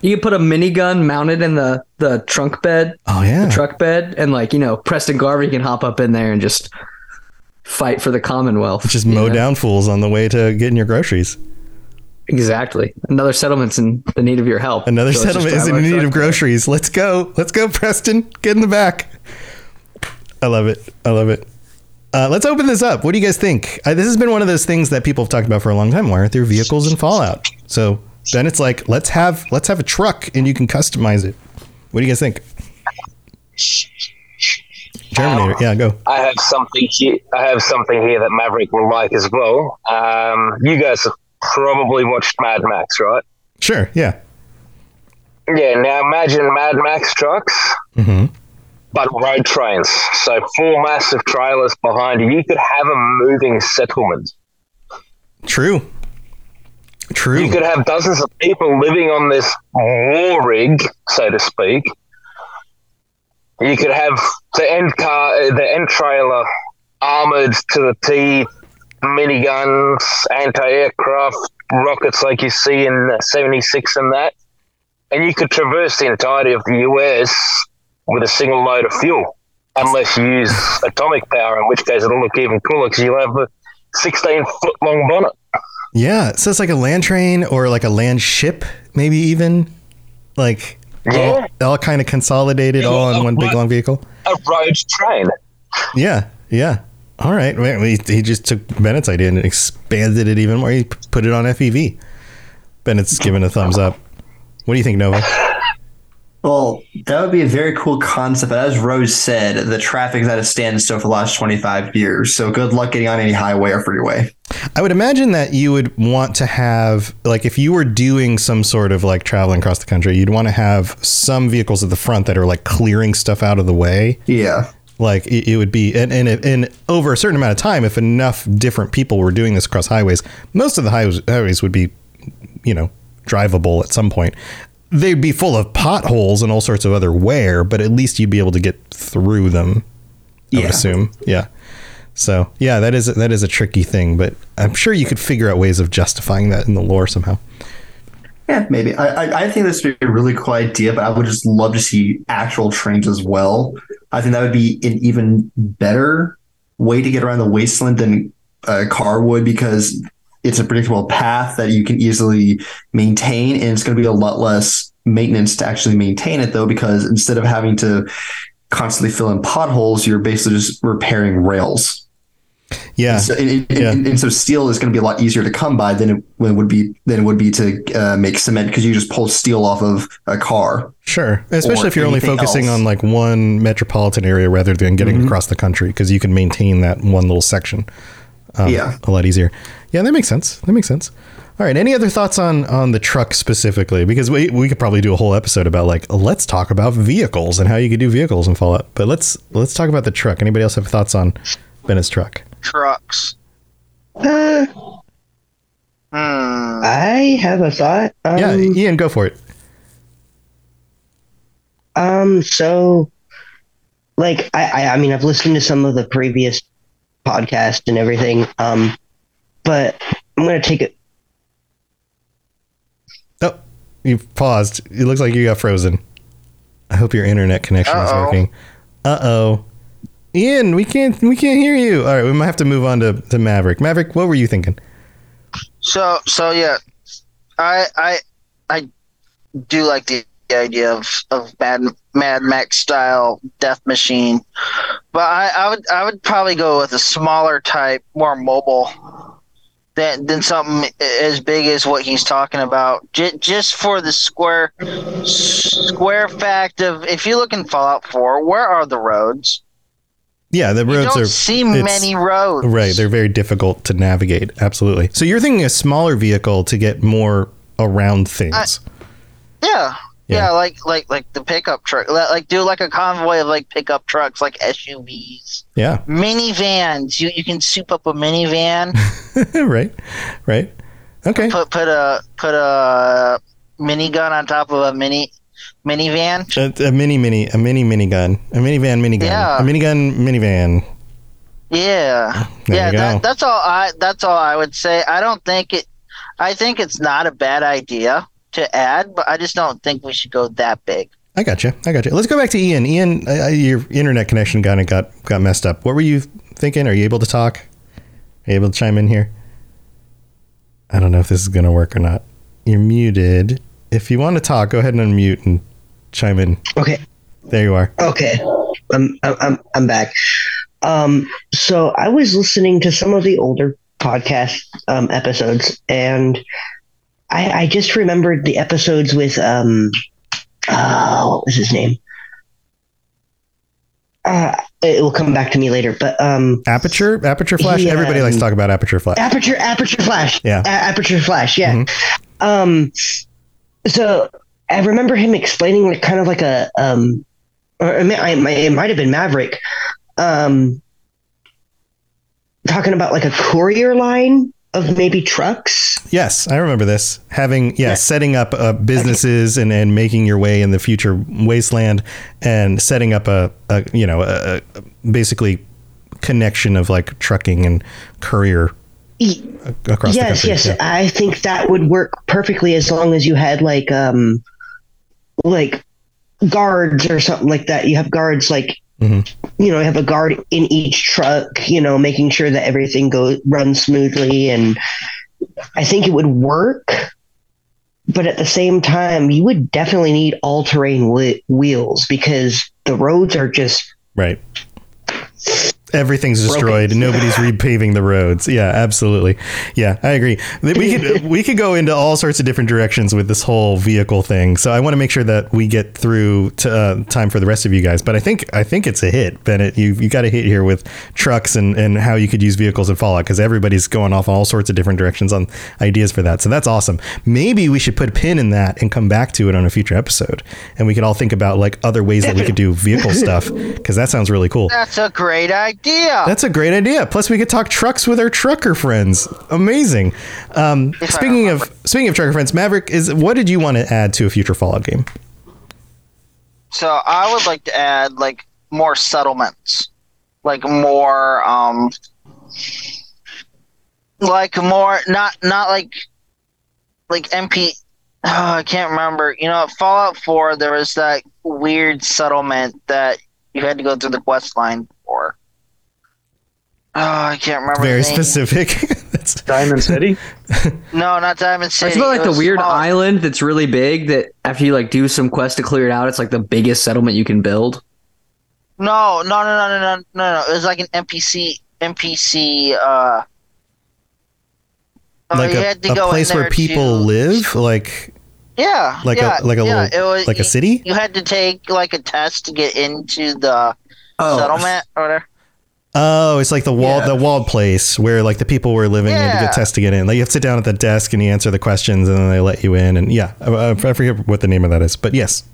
You can put a minigun mounted in the, the trunk bed. Oh, yeah. The truck bed. And like, you know, Preston Garvey can hop up in there and just fight for the Commonwealth. Just mow know? down fools on the way to getting your groceries. Exactly. Another settlement's in the need of your help. Another so settlement is in need truck. of groceries. Let's go. Let's go, Preston. Get in the back. I love it. I love it. Uh, let's open this up. What do you guys think? Uh, this has been one of those things that people have talked about for a long time. Why aren't there vehicles in Fallout? So then it's like, let's have let's have a truck and you can customize it. What do you guys think? Terminator. Um, yeah, go. I have something here. I have something here that Maverick will like as well. Um, you guys have probably watched Mad Max, right? Sure, yeah. Yeah, now imagine Mad Max trucks, mm-hmm. but road trains. So four massive trailers behind you. You could have a moving settlement. True. True. You could have dozens of people living on this war rig, so to speak. You could have the end car, the end trailer armored to the T, miniguns, anti-aircraft, rockets like you see in seventy-six and that. And you could traverse the entirety of the U S with a single load of fuel, unless you use atomic power, in which case it'll look even cooler because you'll have a sixteen foot long bonnet. Yeah, so it's like a land train or like a land ship, maybe even like yeah. all, all kind of consolidated yeah, all in one big long vehicle. A road train. Yeah, yeah. All right. He just took Bennett's idea and expanded it even more. He put it on F E V. Bennett's giving a thumbs up. What do you think, Nova? Well, that would be a very cool concept. As Rose said, the traffic's at a standstill for the last twenty-five years. So good luck getting on any highway or freeway. I would imagine that you would want to have, like, if you were doing some sort of like traveling across the country, you'd want to have some vehicles at the front that are like clearing stuff out of the way. Yeah. Like it would be, and, and, and over a certain amount of time, if enough different people were doing this across highways, most of the highways, highways would be, you know, drivable at some point. They'd be full of potholes and all sorts of other wear, but at least you'd be able to get through them, I yeah. would assume. Yeah. So, yeah, that is, that is a tricky thing, but I'm sure you could figure out ways of justifying that in the lore somehow. Yeah, maybe. I, I, I think this would be a really cool idea, but I would just love to see actual trains as well. I think that would be an even better way to get around the wasteland than a car would, because it's a predictable path that you can easily maintain, and it's going to be a lot less maintenance to actually maintain it, though, because instead of having to constantly fill in potholes, you're basically just repairing rails. Yeah. And so, and, yeah. And, and so steel is going to be a lot easier to come by than it would be than it would be to uh, make cement, because you just pull steel off of a car. Sure. Especially if you're only focusing else. on like one metropolitan area rather than getting mm-hmm. across the country, because you can maintain that one little section um, yeah. a lot easier. Yeah, that makes sense. That makes sense. All right. Any other thoughts on on the truck specifically? Because we, we could probably do a whole episode about like, let's talk about vehicles and how you could do vehicles in Fallout. But let's let's talk about the truck. Anybody else have thoughts on Bennett's truck? Trucks. Uh, hmm. I have a thought. Um, yeah, Ian, go for it. Um. So, like, I, I, I mean, I've listened to some of the previous podcasts and everything. Um, but I'm gonna take it. Oh, you paused. It looks like you got frozen. I hope your internet connection Uh-oh. is working. Uh oh. Ian, we can't we can't hear you. All right, we might have to move on to, to Maverick. Maverick, what were you thinking? So so yeah, I I I do like the idea of of Mad, Mad Max style death machine, but I, I would I would probably go with a smaller type, more mobile than than something as big as what he's talking about. J- just for the square square fact of, if you look in Fallout four, where are the roads? Yeah, the roads are... You don't are, see many roads. Right, they're very difficult to navigate, absolutely. So you're thinking a smaller vehicle to get more around things. Uh, yeah, yeah, yeah, like like like the pickup truck. Like, do like a convoy of like pickup trucks, like S U Vs. Yeah. Minivans. You you can soup up a minivan. Right, right. Okay. Put put a, put a minigun on top of a mini... minivan a, a mini mini a mini minigun a minivan minigun yeah. a minigun minivan yeah there yeah that, that's all I that's all I would say. I don't think it I think it's not a bad idea to add, but I just don't think we should go that big. I got you I got you let's go back to Ian. Ian, uh, your internet connection got got got messed up. What were you thinking? Are you able to talk? Are you able to chime in here? I don't know if this is gonna work or not. You're muted. If you want to talk, go ahead and unmute and chime in. Okay. There you are. Okay. I'm I'm I'm back. Um, so I was listening to some of the older podcast um, episodes, and I, I just remembered the episodes with um, uh, what was his name? Uh, it will come back to me later, but um, Aperture, Aperture Flash. He, um, Everybody likes to talk about Aperture Flash. Aperture, Aperture Flash. Yeah. A- Aperture Flash. Yeah. Mm-hmm. Um. So I remember him explaining like kind of like a, um, or it might have been Maverick, um, talking about like a courier line of maybe trucks. Yes, I remember this. Having, yeah, yeah. setting up uh, businesses okay. and, and making your way in the future wasteland, and setting up a, a you know, a, a basically connection of like trucking and courier. Across yes, the yes, yeah. I think that would work perfectly as long as you had like um, like guards or something like that. You have guards like Mm-hmm. You know, have a guard in each truck, you know, making sure that everything goes runs smoothly. And I think it would work, but at the same time, you would definitely need all-terrain w- wheels because the roads are just right. Everything's destroyed. Broken. Nobody's repaving the roads. Yeah, absolutely. Yeah, I agree. We could we could go into all sorts of different directions with this whole vehicle thing. So I want to make sure that we get through to uh, time for the rest of you guys. But I think I think it's a hit, Bennett. You you got a hit here with trucks and, and how you could use vehicles in Fallout because everybody's going off in all sorts of different directions on ideas for that. So that's awesome. Maybe we should put a pin in that and come back to it on a future episode, and we could all think about like other ways that we could do vehicle stuff because that sounds really cool. That's a great idea. Idea. That's a great idea. Plus, we could talk trucks with our trucker friends. Amazing. Um, speaking of speaking of trucker friends, Maverick, is what did you want to add to a future Fallout game? So I would like to add like more settlements, like more, um, like more not not like like M P. Oh, I can't remember. You know, Fallout four, there was that weird settlement that you had to go through the quest line for. Oh, I can't remember. Very specific. That's Diamond City? No, not Diamond City. It's about like it the weird small island that's really big that after you like do some quest to clear it out, it's like the biggest settlement you can build. No, no, no, no, no, no, no. It was like an N P C, N P C. Uh, like uh, a, had to a go place where people to, live, like yeah, like yeah, a like a yeah, little, was, like a city. You had to take like a test to get into the oh. settlement or whatever. Oh, it's like the wall, yeah. the walled place where like the people were living yeah. had to get tests to get in. Like you have to sit down at the desk and you answer the questions and then they let you in. And yeah, I, I forget what the name of that is, but yes.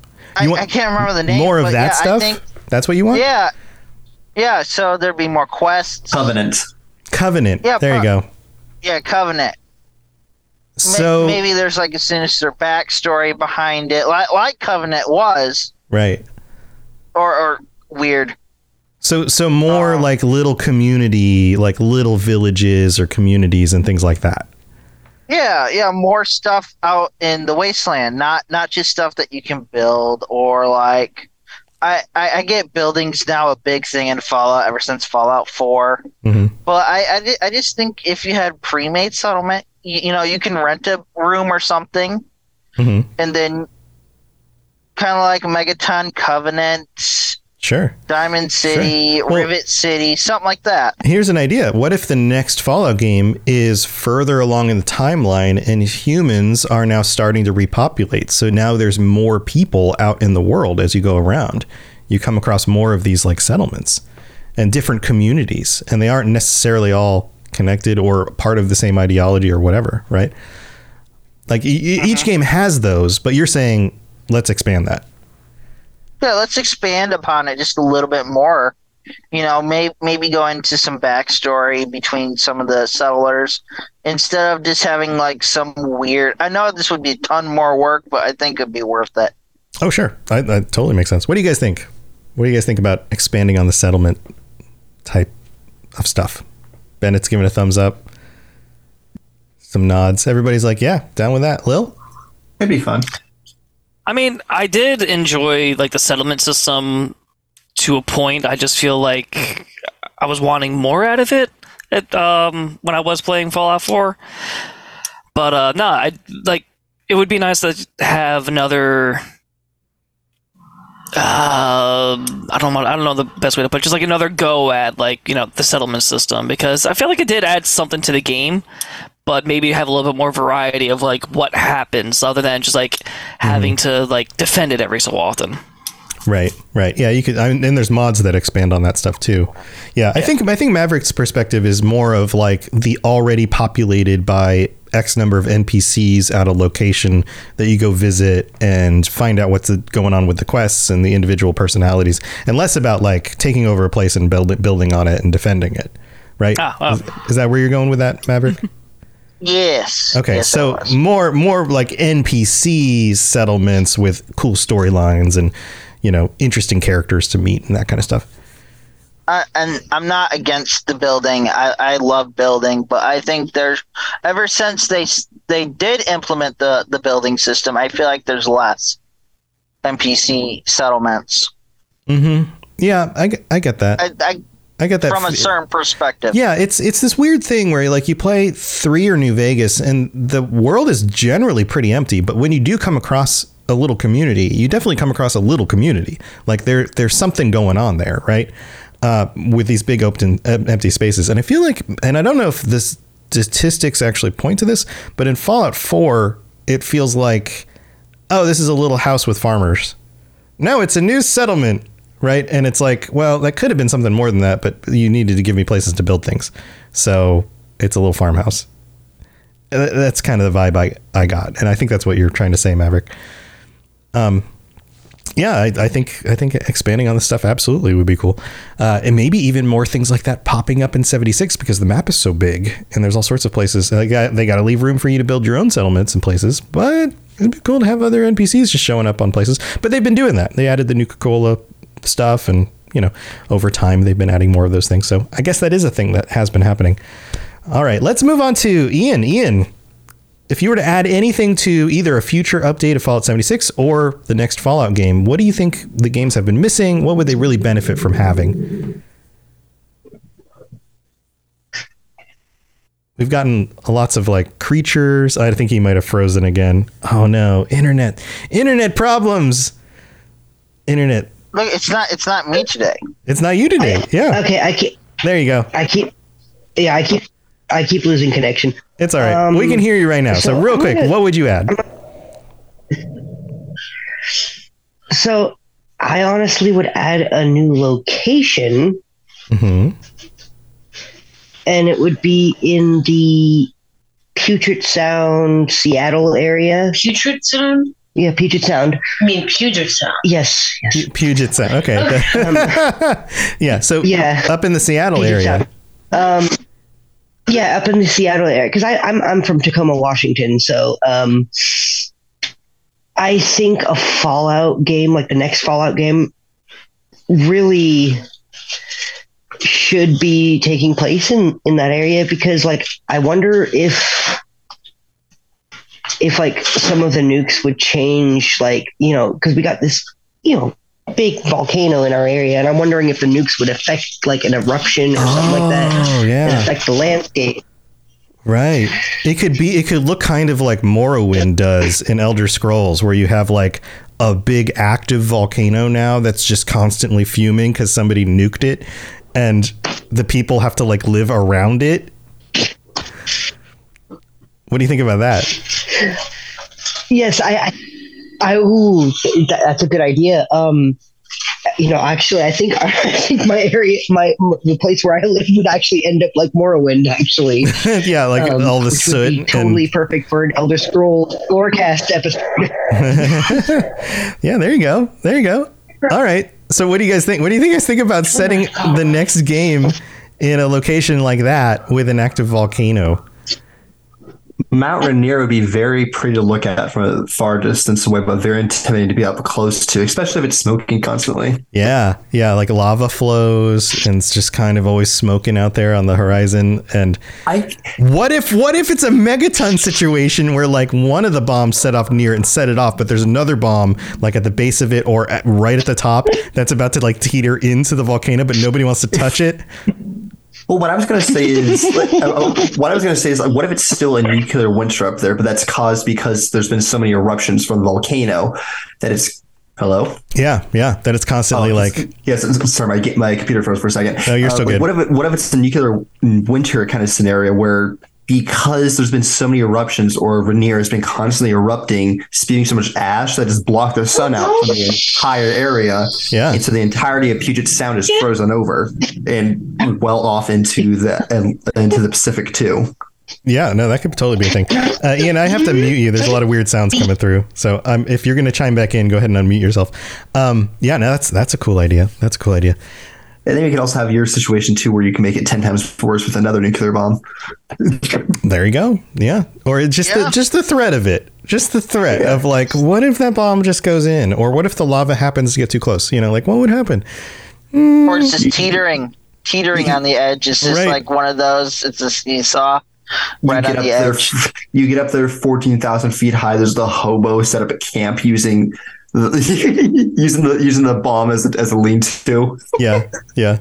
You I, want I can't remember the name. More of that yeah, stuff? Think, that's what you want? Yeah. Yeah. So there'd be more quests. Covenant. Covenant. Yeah, there pro- you go. Yeah. Covenant. So maybe, maybe there's like a sinister backstory behind it. Like, like Covenant was. Right. Or, or weird. So so more um, like little community, like little villages or communities and things like that. Yeah, yeah, more stuff out in the wasteland, not not just stuff that you can build or like I, I, I get buildings now a big thing in Fallout ever since Fallout four. Mm-hmm. But I, I, I just think if you had pre-made settlement, you, you know, you can rent a room or something mm-hmm. and then kind of like Megaton Covenant. Sure. Diamond City, sure. Well, Rivet City, something like that. Here's an idea. What if the next Fallout game is further along in the timeline and humans are now starting to repopulate? So now there's more people out in the world as you go around. You come across more of these like settlements and different communities, and they aren't necessarily all connected or part of the same ideology or whatever, right? Like e- mm-hmm. each game has those, but you're saying let's expand that. Yeah, let's expand upon it just a little bit more. You know, may, maybe go into some backstory between some of the settlers instead of just having like some weird. I know this would be a ton more work, but I think it'd be worth it. Oh, sure. I, that totally makes sense. What do you guys think? What do you guys think about expanding on the settlement type of stuff? Bennett's giving a thumbs up. Some nods. Everybody's like, yeah, down with that. Lil? It'd be fun. I mean, I did enjoy like the settlement system to a point. I just feel like I was wanting more out of it at, um, when I was playing Fallout four. But uh, no, nah, I like it would be nice to have another. Uh, I don't know. I don't know the best way to put it. Just like another go at like you know the settlement system because I feel like it did add something to the game. But maybe have a little bit more variety of like what happens other than just like having mm-hmm. to like defend it every so often. Right, right. Yeah, you could. I mean, and there's mods that expand on that stuff too. Yeah, yeah, I think I think Maverick's perspective is more of like the already populated by X number of N P Cs at a location that you go visit and find out what's going on with the quests and the individual personalities, and less about like taking over a place and build, building on it and defending it. Right? Oh, oh. Is, is that where you're going with that, Maverick? Yes. Okay, yes, so more more like N P C settlements with cool storylines and, you know, interesting characters to meet and that kind of stuff. Uh, and I'm not against the building. I, I love building, but I think there's ever since they they did implement the, the building system, I feel like there's less N P C settlements. Mm-hmm. Yeah, I, I get that. I, I, I get that from a certain perspective. Yeah, it's it's this weird thing where like you play three or New Vegas and the world is generally pretty empty, but when you do come across a little community, you definitely come across a little community. Like there there's something going on there, right? Uh, with these big open empty spaces. And I feel like, and I don't know if this statistics actually point to this, but in Fallout four, it feels like, oh, this is a little house with farmers. No, it's a new settlement. Right. And it's like, well, that could have been something more than that, but you needed to give me places to build things. So it's a little farmhouse. That's kind of the vibe I, I got. And I think that's what you're trying to say, Maverick. Um, yeah, I, I think I think expanding on this stuff absolutely would be cool. Uh, and maybe even more things like that popping up in seventy-six because the map is so big and there's all sorts of places. They got, they got to leave room for you to build your own settlements and places. But it'd be cool to have other N P Cs just showing up on places. But they've been doing that. They added the Nuka-Cola stuff, and you know, over time they've been adding more of those things, so I guess that is a thing that has been happening. All right, let's move on to Ian. Ian, if you were to add anything to either a future update of Fallout seventy-six or the next Fallout game, what do you think the games have been missing? What would they really benefit from having? We've gotten lots of like creatures. I think he might have frozen again. Oh no, internet internet problems. Internet. Look, it's not it's not me today. It's not you today. I, yeah. Okay, I keep. There you go. I keep. Yeah, I keep. I keep losing connection. It's all right. Um, we can hear you right now. So, so real I'm quick, gonna, what would you add? So, I honestly would add a new location, mm-hmm. and it would be in the Puget Sound, Seattle area. Puget Sound. Yeah, Puget Sound. I mean, Puget Sound. Yes. yes. Puget Sound. Okay. um, yeah. So yeah. up in the Seattle Puget area. Um, yeah, up in the Seattle area. Because I'm I'm from Tacoma, Washington. So um, I think a Fallout game, like the next Fallout game, really should be taking place in, in that area. Because, like, I wonder if... if like some of the nukes would change, like, you know, because we got this, you know, big volcano in our area, and I'm wondering if the nukes would affect like an eruption or oh, something like that. Oh yeah, affect the landscape. Right. It could be. It could look kind of like Morrowind does in Elder Scrolls, where you have like a big active volcano now that's just constantly fuming because somebody nuked it, and the people have to like live around it. What do you think about that? Yes, I, I, I ooh, that, that's a good idea. Um, you know, actually, I think I think my area, my the place where I live would actually end up like Morrowind. Actually, yeah, like um, all the soot. Would be totally and... perfect for an Elder Scrolls Lorecast episode. Yeah, there you go, there you go. All right, so what do you guys think? What do you guys think about setting oh the next game in a location like that with an active volcano? Mount Rainier would be very pretty to look at from a far distance away, but very intimidating to be up close to, especially if it's smoking constantly. Yeah, yeah, like lava flows and it's just kind of always smoking out there on the horizon. And I, what if what if it's a Megaton situation where like one of the bombs set off near and set it off, but there's another bomb like at the base of it or at, right at the top that's about to like teeter into the volcano, but nobody wants to touch it. Well, what I was going to say is, like, what I was going to say is, like, what if it's still a nuclear winter up there, but that's caused because there's been so many eruptions from the volcano that it's hello. Yeah, yeah, that it's constantly oh, like. Yes, yeah, sorry, my my computer froze for a second. No, you're uh, still like, good. What if it, what if it's a nuclear winter kind of scenario where because there's been so many eruptions or Rainier has been constantly erupting, spewing so much ash that just blocked the sun out from the entire area. Yeah. And so the entirety of Puget Sound is frozen over and well off into the into the Pacific too. Yeah, no, that could totally be a thing. Uh, Ian, I have to mute you. There's a lot of weird sounds coming through. So um, if you're going to chime back in, go ahead and unmute yourself. Um, yeah, no, that's that's a cool idea. That's a cool idea. And then you can also have your situation, too, where you can make it ten times worse with another nuclear bomb. There you go. Yeah. Or just, yeah. The, just the threat of it. Just the threat yeah. of like, what if that bomb just goes in? Or what if the lava happens to get too close? You know, like, what would happen? Mm. Or it's just teetering, teetering on the edge. It's just right. like one of those. It's a seesaw right on the edge. There, you get up there fourteen thousand feet high. There's the hobo set up a camp using using the using the bomb as a, as a lean-to. yeah, yeah,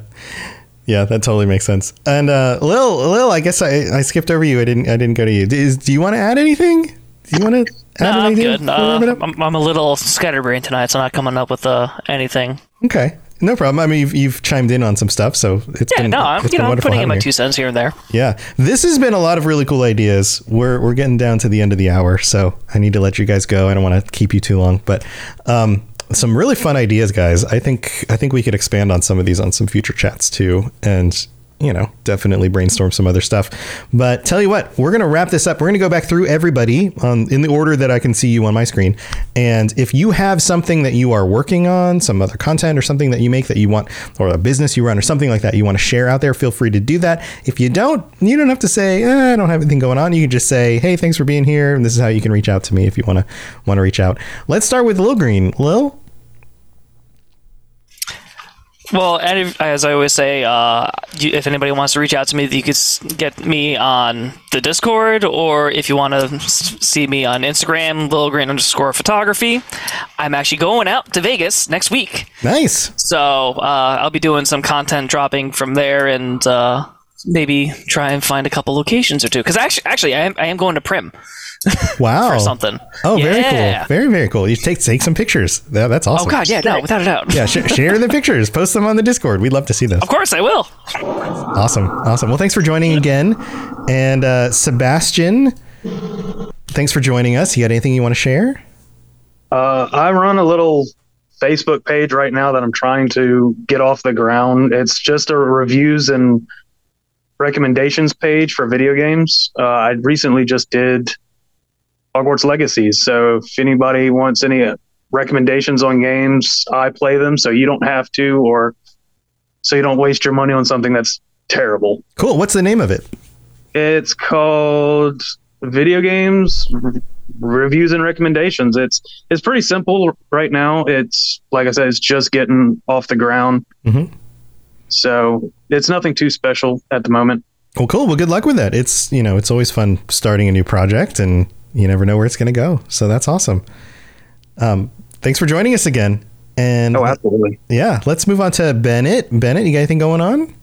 yeah. That totally makes sense. And uh, Lil, Lil, I guess I, I skipped over you. I didn't I didn't go to you. Is, do you want to add anything? Do you want to? No, I'm good. Uh, I'm, I'm a little scatterbrained tonight, so I'm not coming up with uh, anything. Okay, no problem. I mean, you've, you've chimed in on some stuff, so it's yeah, been no, I'm, it's you been know, I'm putting in my here. two cents here and there. Yeah, this has been a lot of really cool ideas. We're we're getting down to the end of the hour, so I need to let you guys go. I don't want to keep you too long, but um, some really fun ideas, guys. I think I think we could expand on some of these on some future chats too, and. You know, definitely brainstorm some other stuff. But tell you what, we're going to wrap this up. We're going to go back through everybody on, in the order that I can see you on my screen. And if you have something that you are working on, some other content or something that you make that you want, or a business you run or something like that you want to share out there, feel free to do that. If you don't, you don't have to say, eh, I don't have anything going on. You can just say, hey, thanks for being here. And this is how you can reach out to me if you want to want to reach out. Let's start with Lil Green. Lil? Well, and as I always say, uh, if anybody wants to reach out to me, you could get me on the Discord, or if you want to see me on Instagram, LilGreen underscore photography. I'm actually going out to Vegas next week. Nice. So uh, I'll be doing some content dropping from there, and uh, maybe try and find a couple locations or two. Because actually, actually, I am I am going to Prim. Wow. For something. Oh, yeah. Very cool. Very, very cool. You take take some pictures. That, that's awesome. Oh, God. Yeah, no, without a doubt. yeah, sh- share the pictures. Post them on the Discord. We'd love to see those. Of course, I will. Awesome. Awesome. Well, thanks for joining yeah. again. And uh, Sebastian, thanks for joining us. You got anything you want to share? Uh, I run a little Facebook page right now that I'm trying to get off the ground. It's just a reviews and recommendations page for video games. Uh, I recently just did Hogwarts Legacy. So if anybody wants any recommendations on games, I play them, so you don't have to, or so you don't waste your money on something that's terrible. Cool. What's the name of it? It's called Video Games Reviews and Recommendations. It's it's pretty simple right now. It's like I said, it's just getting off the ground. Mm-hmm. So it's nothing too special at the moment. Well, cool. Well, good luck with that. It's, you know, it's always fun starting a new project, and you never know where it's going to go. So that's awesome. Um, thanks for joining us again. And oh, absolutely. Yeah. Let's move on to Bennett. Bennett, you got anything going on?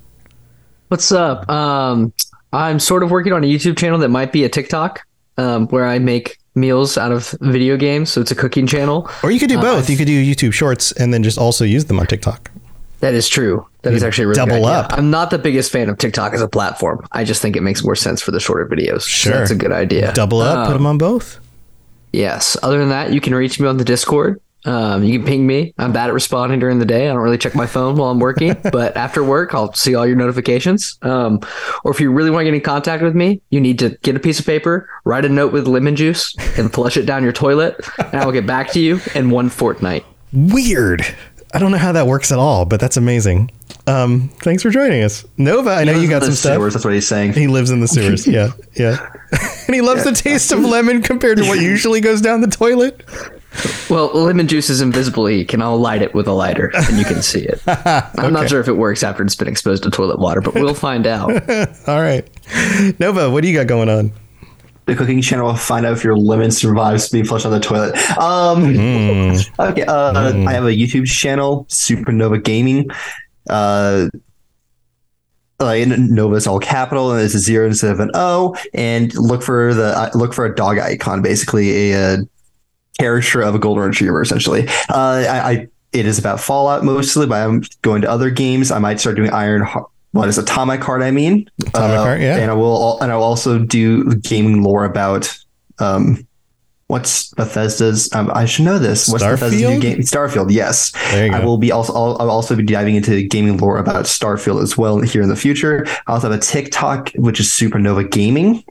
What's up? Um, I'm sort of working on a YouTube channel that might be a TikTok, um, where I make meals out of video games. So it's a cooking channel. Or you could do uh, both. I've, you could do YouTube shorts and then just also use them on TikTok. That is true. That you is actually a really double good up. I'm not the biggest fan of TikTok as a platform. I just think it makes more sense for the shorter videos. Sure. So that's a good idea. Double up, um, put them on both. Yes. Other than that, you can reach me on the Discord. Um, you can ping me. I'm bad at responding during the day. I don't really check my phone while I'm working, but after work, I'll see all your notifications. Um, or if you really want to get in contact with me, you need to get a piece of paper, write a note with lemon juice, and flush it down your toilet, and I will get back to you in one fortnight. Weird. I don't know how that works at all, but that's amazing. Um, thanks for joining us. Nova, I know you got some stuff. Sewers, that's what he's saying. He lives in the sewers. Yeah. Yeah. And he loves yeah. the taste of lemon compared to what usually goes down the toilet. Well, lemon juice is invisible ink, and I'll light it with a lighter and you can see it. I'm okay. not sure if it works after it's been exposed to toilet water, but we'll find out. All right. Nova, what do you got going on? The cooking channel will find out if your lemon survives being flushed on the toilet. Um, mm. Okay, uh, mm. I have a YouTube channel, Supernova Gaming. Uh, uh, Nova is all capital, and it's a zero instead of an O. And look for the uh, look for a dog icon, basically a, a character of a golden retriever, essentially. Uh, I, I it is about Fallout mostly, but I'm going to other games. I might start doing Iron. Har- What is Atomic Heart? I mean, Atomic uh, Heart, yeah. And I will, and I will also do gaming lore about um, what's Bethesda's. Um, I should know this. What's Starfield? Bethesda's new game? Starfield. Yes, there you go. I will be also. I'll, I'll also be diving into gaming lore about Starfield as well here in the future. I also have a TikTok, which is Supernova Gaming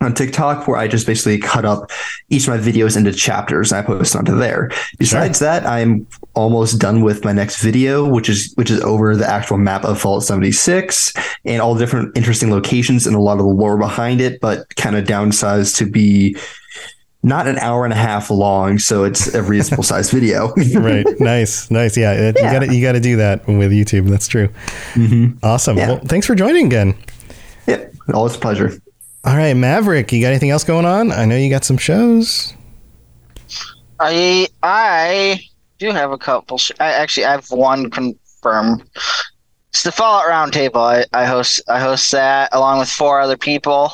on TikTok, where I just basically cut up each of my videos into chapters and I post onto there. Besides sure. that, I'm almost done with my next video, which is which is over the actual map of Fallout seventy-six and all the different interesting locations and a lot of the lore behind it, but kind of downsized to be not an hour and a half long, so it's a reasonable sized video. Right. Nice. Nice. Yeah, yeah. You got you got to do that with YouTube. That's true. Mm-hmm. Awesome. Yeah. Well, thanks for joining again. Yep. Yeah. Always a pleasure. All right, Maverick, you got anything else going on? I know you got some shows. I I do have a couple. Sh- I actually I have one confirmed. It's the Fallout Roundtable. I, I host I host that along with four other people.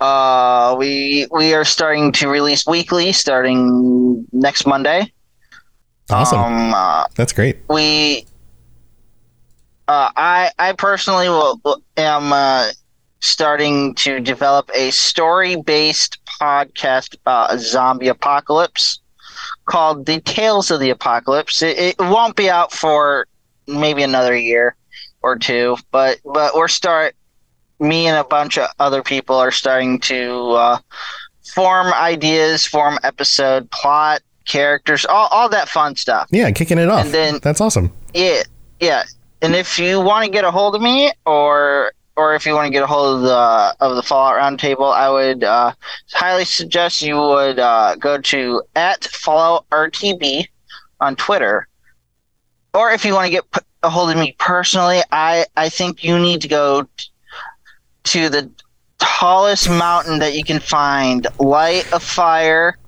Uh, we we are starting to release weekly starting next Monday. Awesome. Um, uh, That's great. We. Uh, I I personally will am uh, starting to develop a story based podcast about a zombie apocalypse called The Tales of the Apocalypse. It, it won't be out for maybe another year or two, but but we're start. Me and a bunch of other people are starting to uh, form ideas, form episode plot, characters, all all that fun stuff. Yeah, kicking it off. And then, that's awesome. Yeah, yeah. And if you want to get a hold of me, or or if you want to get a hold of the of the Fallout Roundtable, I would uh, highly suggest you would uh, go to at Fallout R T B on Twitter. Or if you want to get a hold of me personally, I, I think you need to go t- to the tallest mountain that you can find, light a fire,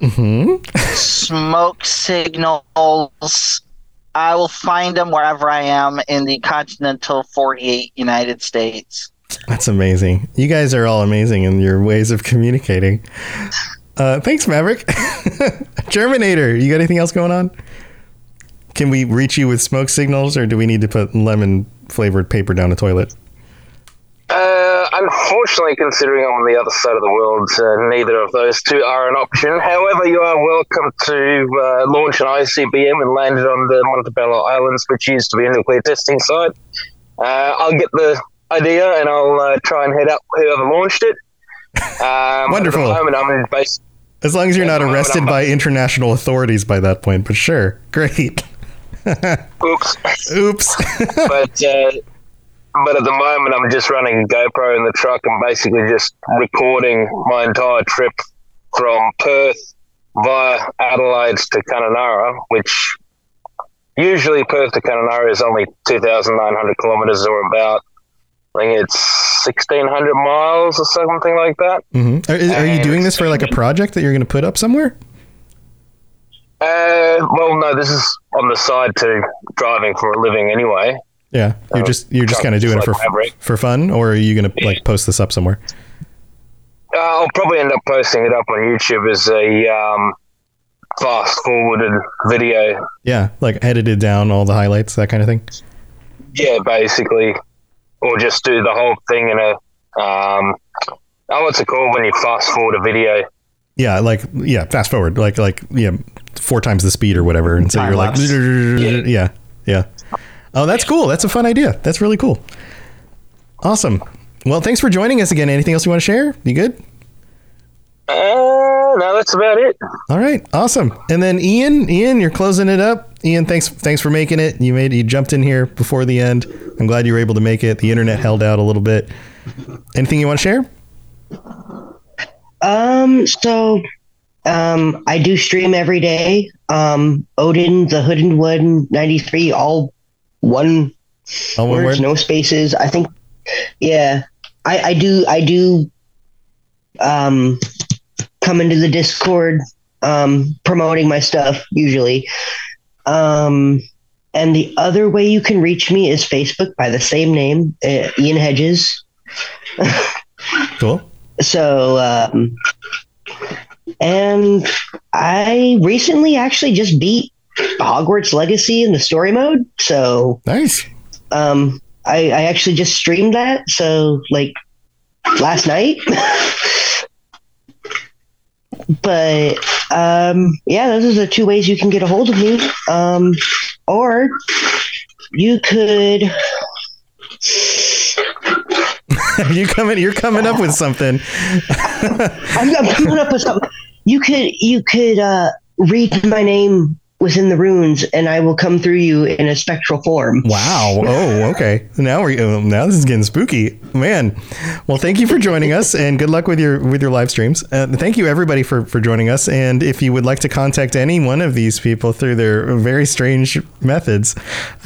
mm-hmm. smoke signals. I will find them wherever I am in the continental forty-eight United States. That's amazing. You guys are all amazing in your ways of communicating. Uh, thanks, Maverick. Germinator, you got anything else going on? Can we reach you with smoke signals, or do we need to put lemon-flavored paper down the toilet? Uh, I'm fortunately considering I'm on the other side of the world. Uh, neither of those two are an option. However, you are welcome to uh, launch an I C B M and land it on the Montebello Islands, which used to be a nuclear testing site. Uh, I'll get the idea and I'll uh, try and head up whoever launched it. Um, Wonderful. At the moment, I'm in base- as long as you're not arrested by international authorities by that point, but sure, great. Oops. Oops. but. Uh, But at the moment, I'm just running GoPro in the truck and basically just recording my entire trip from Perth via Adelaide to Kununurra, which usually Perth to Kununurra is only two thousand nine hundred kilometres or about, I think it's sixteen hundred miles or something like that. Mm-hmm. Are, is, are you doing this for like a project that you're going to put up somewhere? Uh, well, no, this is on the side to driving for a living anyway. Yeah, you're just you're just kind of doing it for for fun, or are you going to like post this up somewhere? Uh, I'll probably end up posting it up on YouTube as a um, fast forwarded video. Yeah, like edited down all the highlights, that kind of thing. Yeah, basically, or just do the whole thing in a um, oh, what's it called when you fast forward a video? Yeah, like yeah, fast forward, like like yeah, four times the speed or whatever, and so Time you're lapse. like yeah, yeah. yeah. Oh, that's cool. That's a fun idea. That's really cool. Awesome. Well, thanks for joining us again. Anything else you want to share? You good? Uh, no, that's about it. All right. Awesome. And then Ian, Ian, you're closing it up. Ian, thanks. Thanks for making it. You made, you jumped in here before the end. I'm glad you were able to make it. The internet held out a little bit. Anything you want to share? Um, so, um, I do stream every day. Um, Odin, the Hood and Wood, ninety-three, all One, oh, one words, word? no spaces. I think, yeah, I, I do, I do, um, come into the Discord, um, promoting my stuff usually. Um, and the other way you can reach me is Facebook by the same name, uh, Ian Hedges. Cool. So, um, and I recently actually just beat Hogwarts Legacy in the story mode, so nice. um I, I actually just streamed that, so like last night. But um yeah, those are the two ways you can get a hold of me. Um or you could you coming you're coming up with something. I'm, I'm coming up with something. You could you could uh read my name within the runes, and I will come through you in a spectral form. Wow. Oh, okay. Now we now this is getting spooky, man. Well, thank you for joining us, and good luck with your with your live streams. Uh, thank you everybody for for joining us. And if you would like to contact any one of these people through their very strange methods,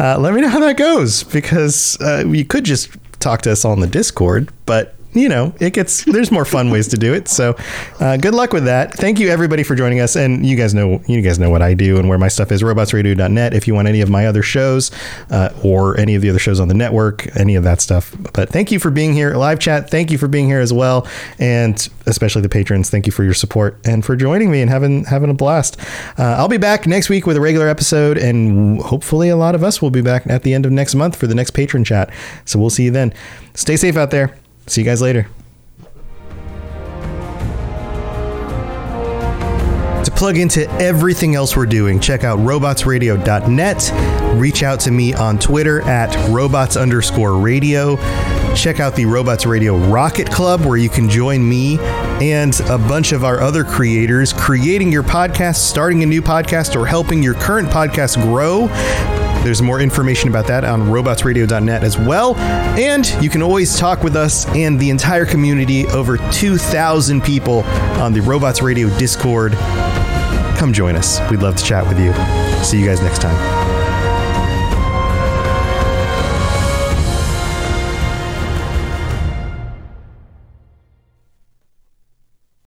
uh, let me know how that goes, because uh, you could just talk to us on the Discord, but you know, it gets, there's more fun ways to do it. So uh, good luck with that. Thank you everybody for joining us. And you guys know, you guys know what I do and where my stuff is, robots radio dot net. If you want any of my other shows uh, or any of the other shows on the network, any of that stuff. But thank you for being here. Live chat, thank you for being here as well. And especially the patrons, thank you for your support and for joining me and having, having a blast. Uh, I'll be back next week with a regular episode, and hopefully a lot of us will be back at the end of next month for the next patron chat. So we'll see you then. Stay safe out there. See you guys later. To plug into everything else we're doing, check out robots radio dot net. Reach out to me on Twitter at robots underscore radio. Check out the Robots Radio Rocket Club, where you can join me and a bunch of our other creators creating your podcast, starting a new podcast, or helping your current podcast grow. There's more information about that on robots radio dot net as well. And you can always talk with us and the entire community, over two thousand people on the Robots Radio Discord. Come join us. We'd love to chat with you. See you guys next time.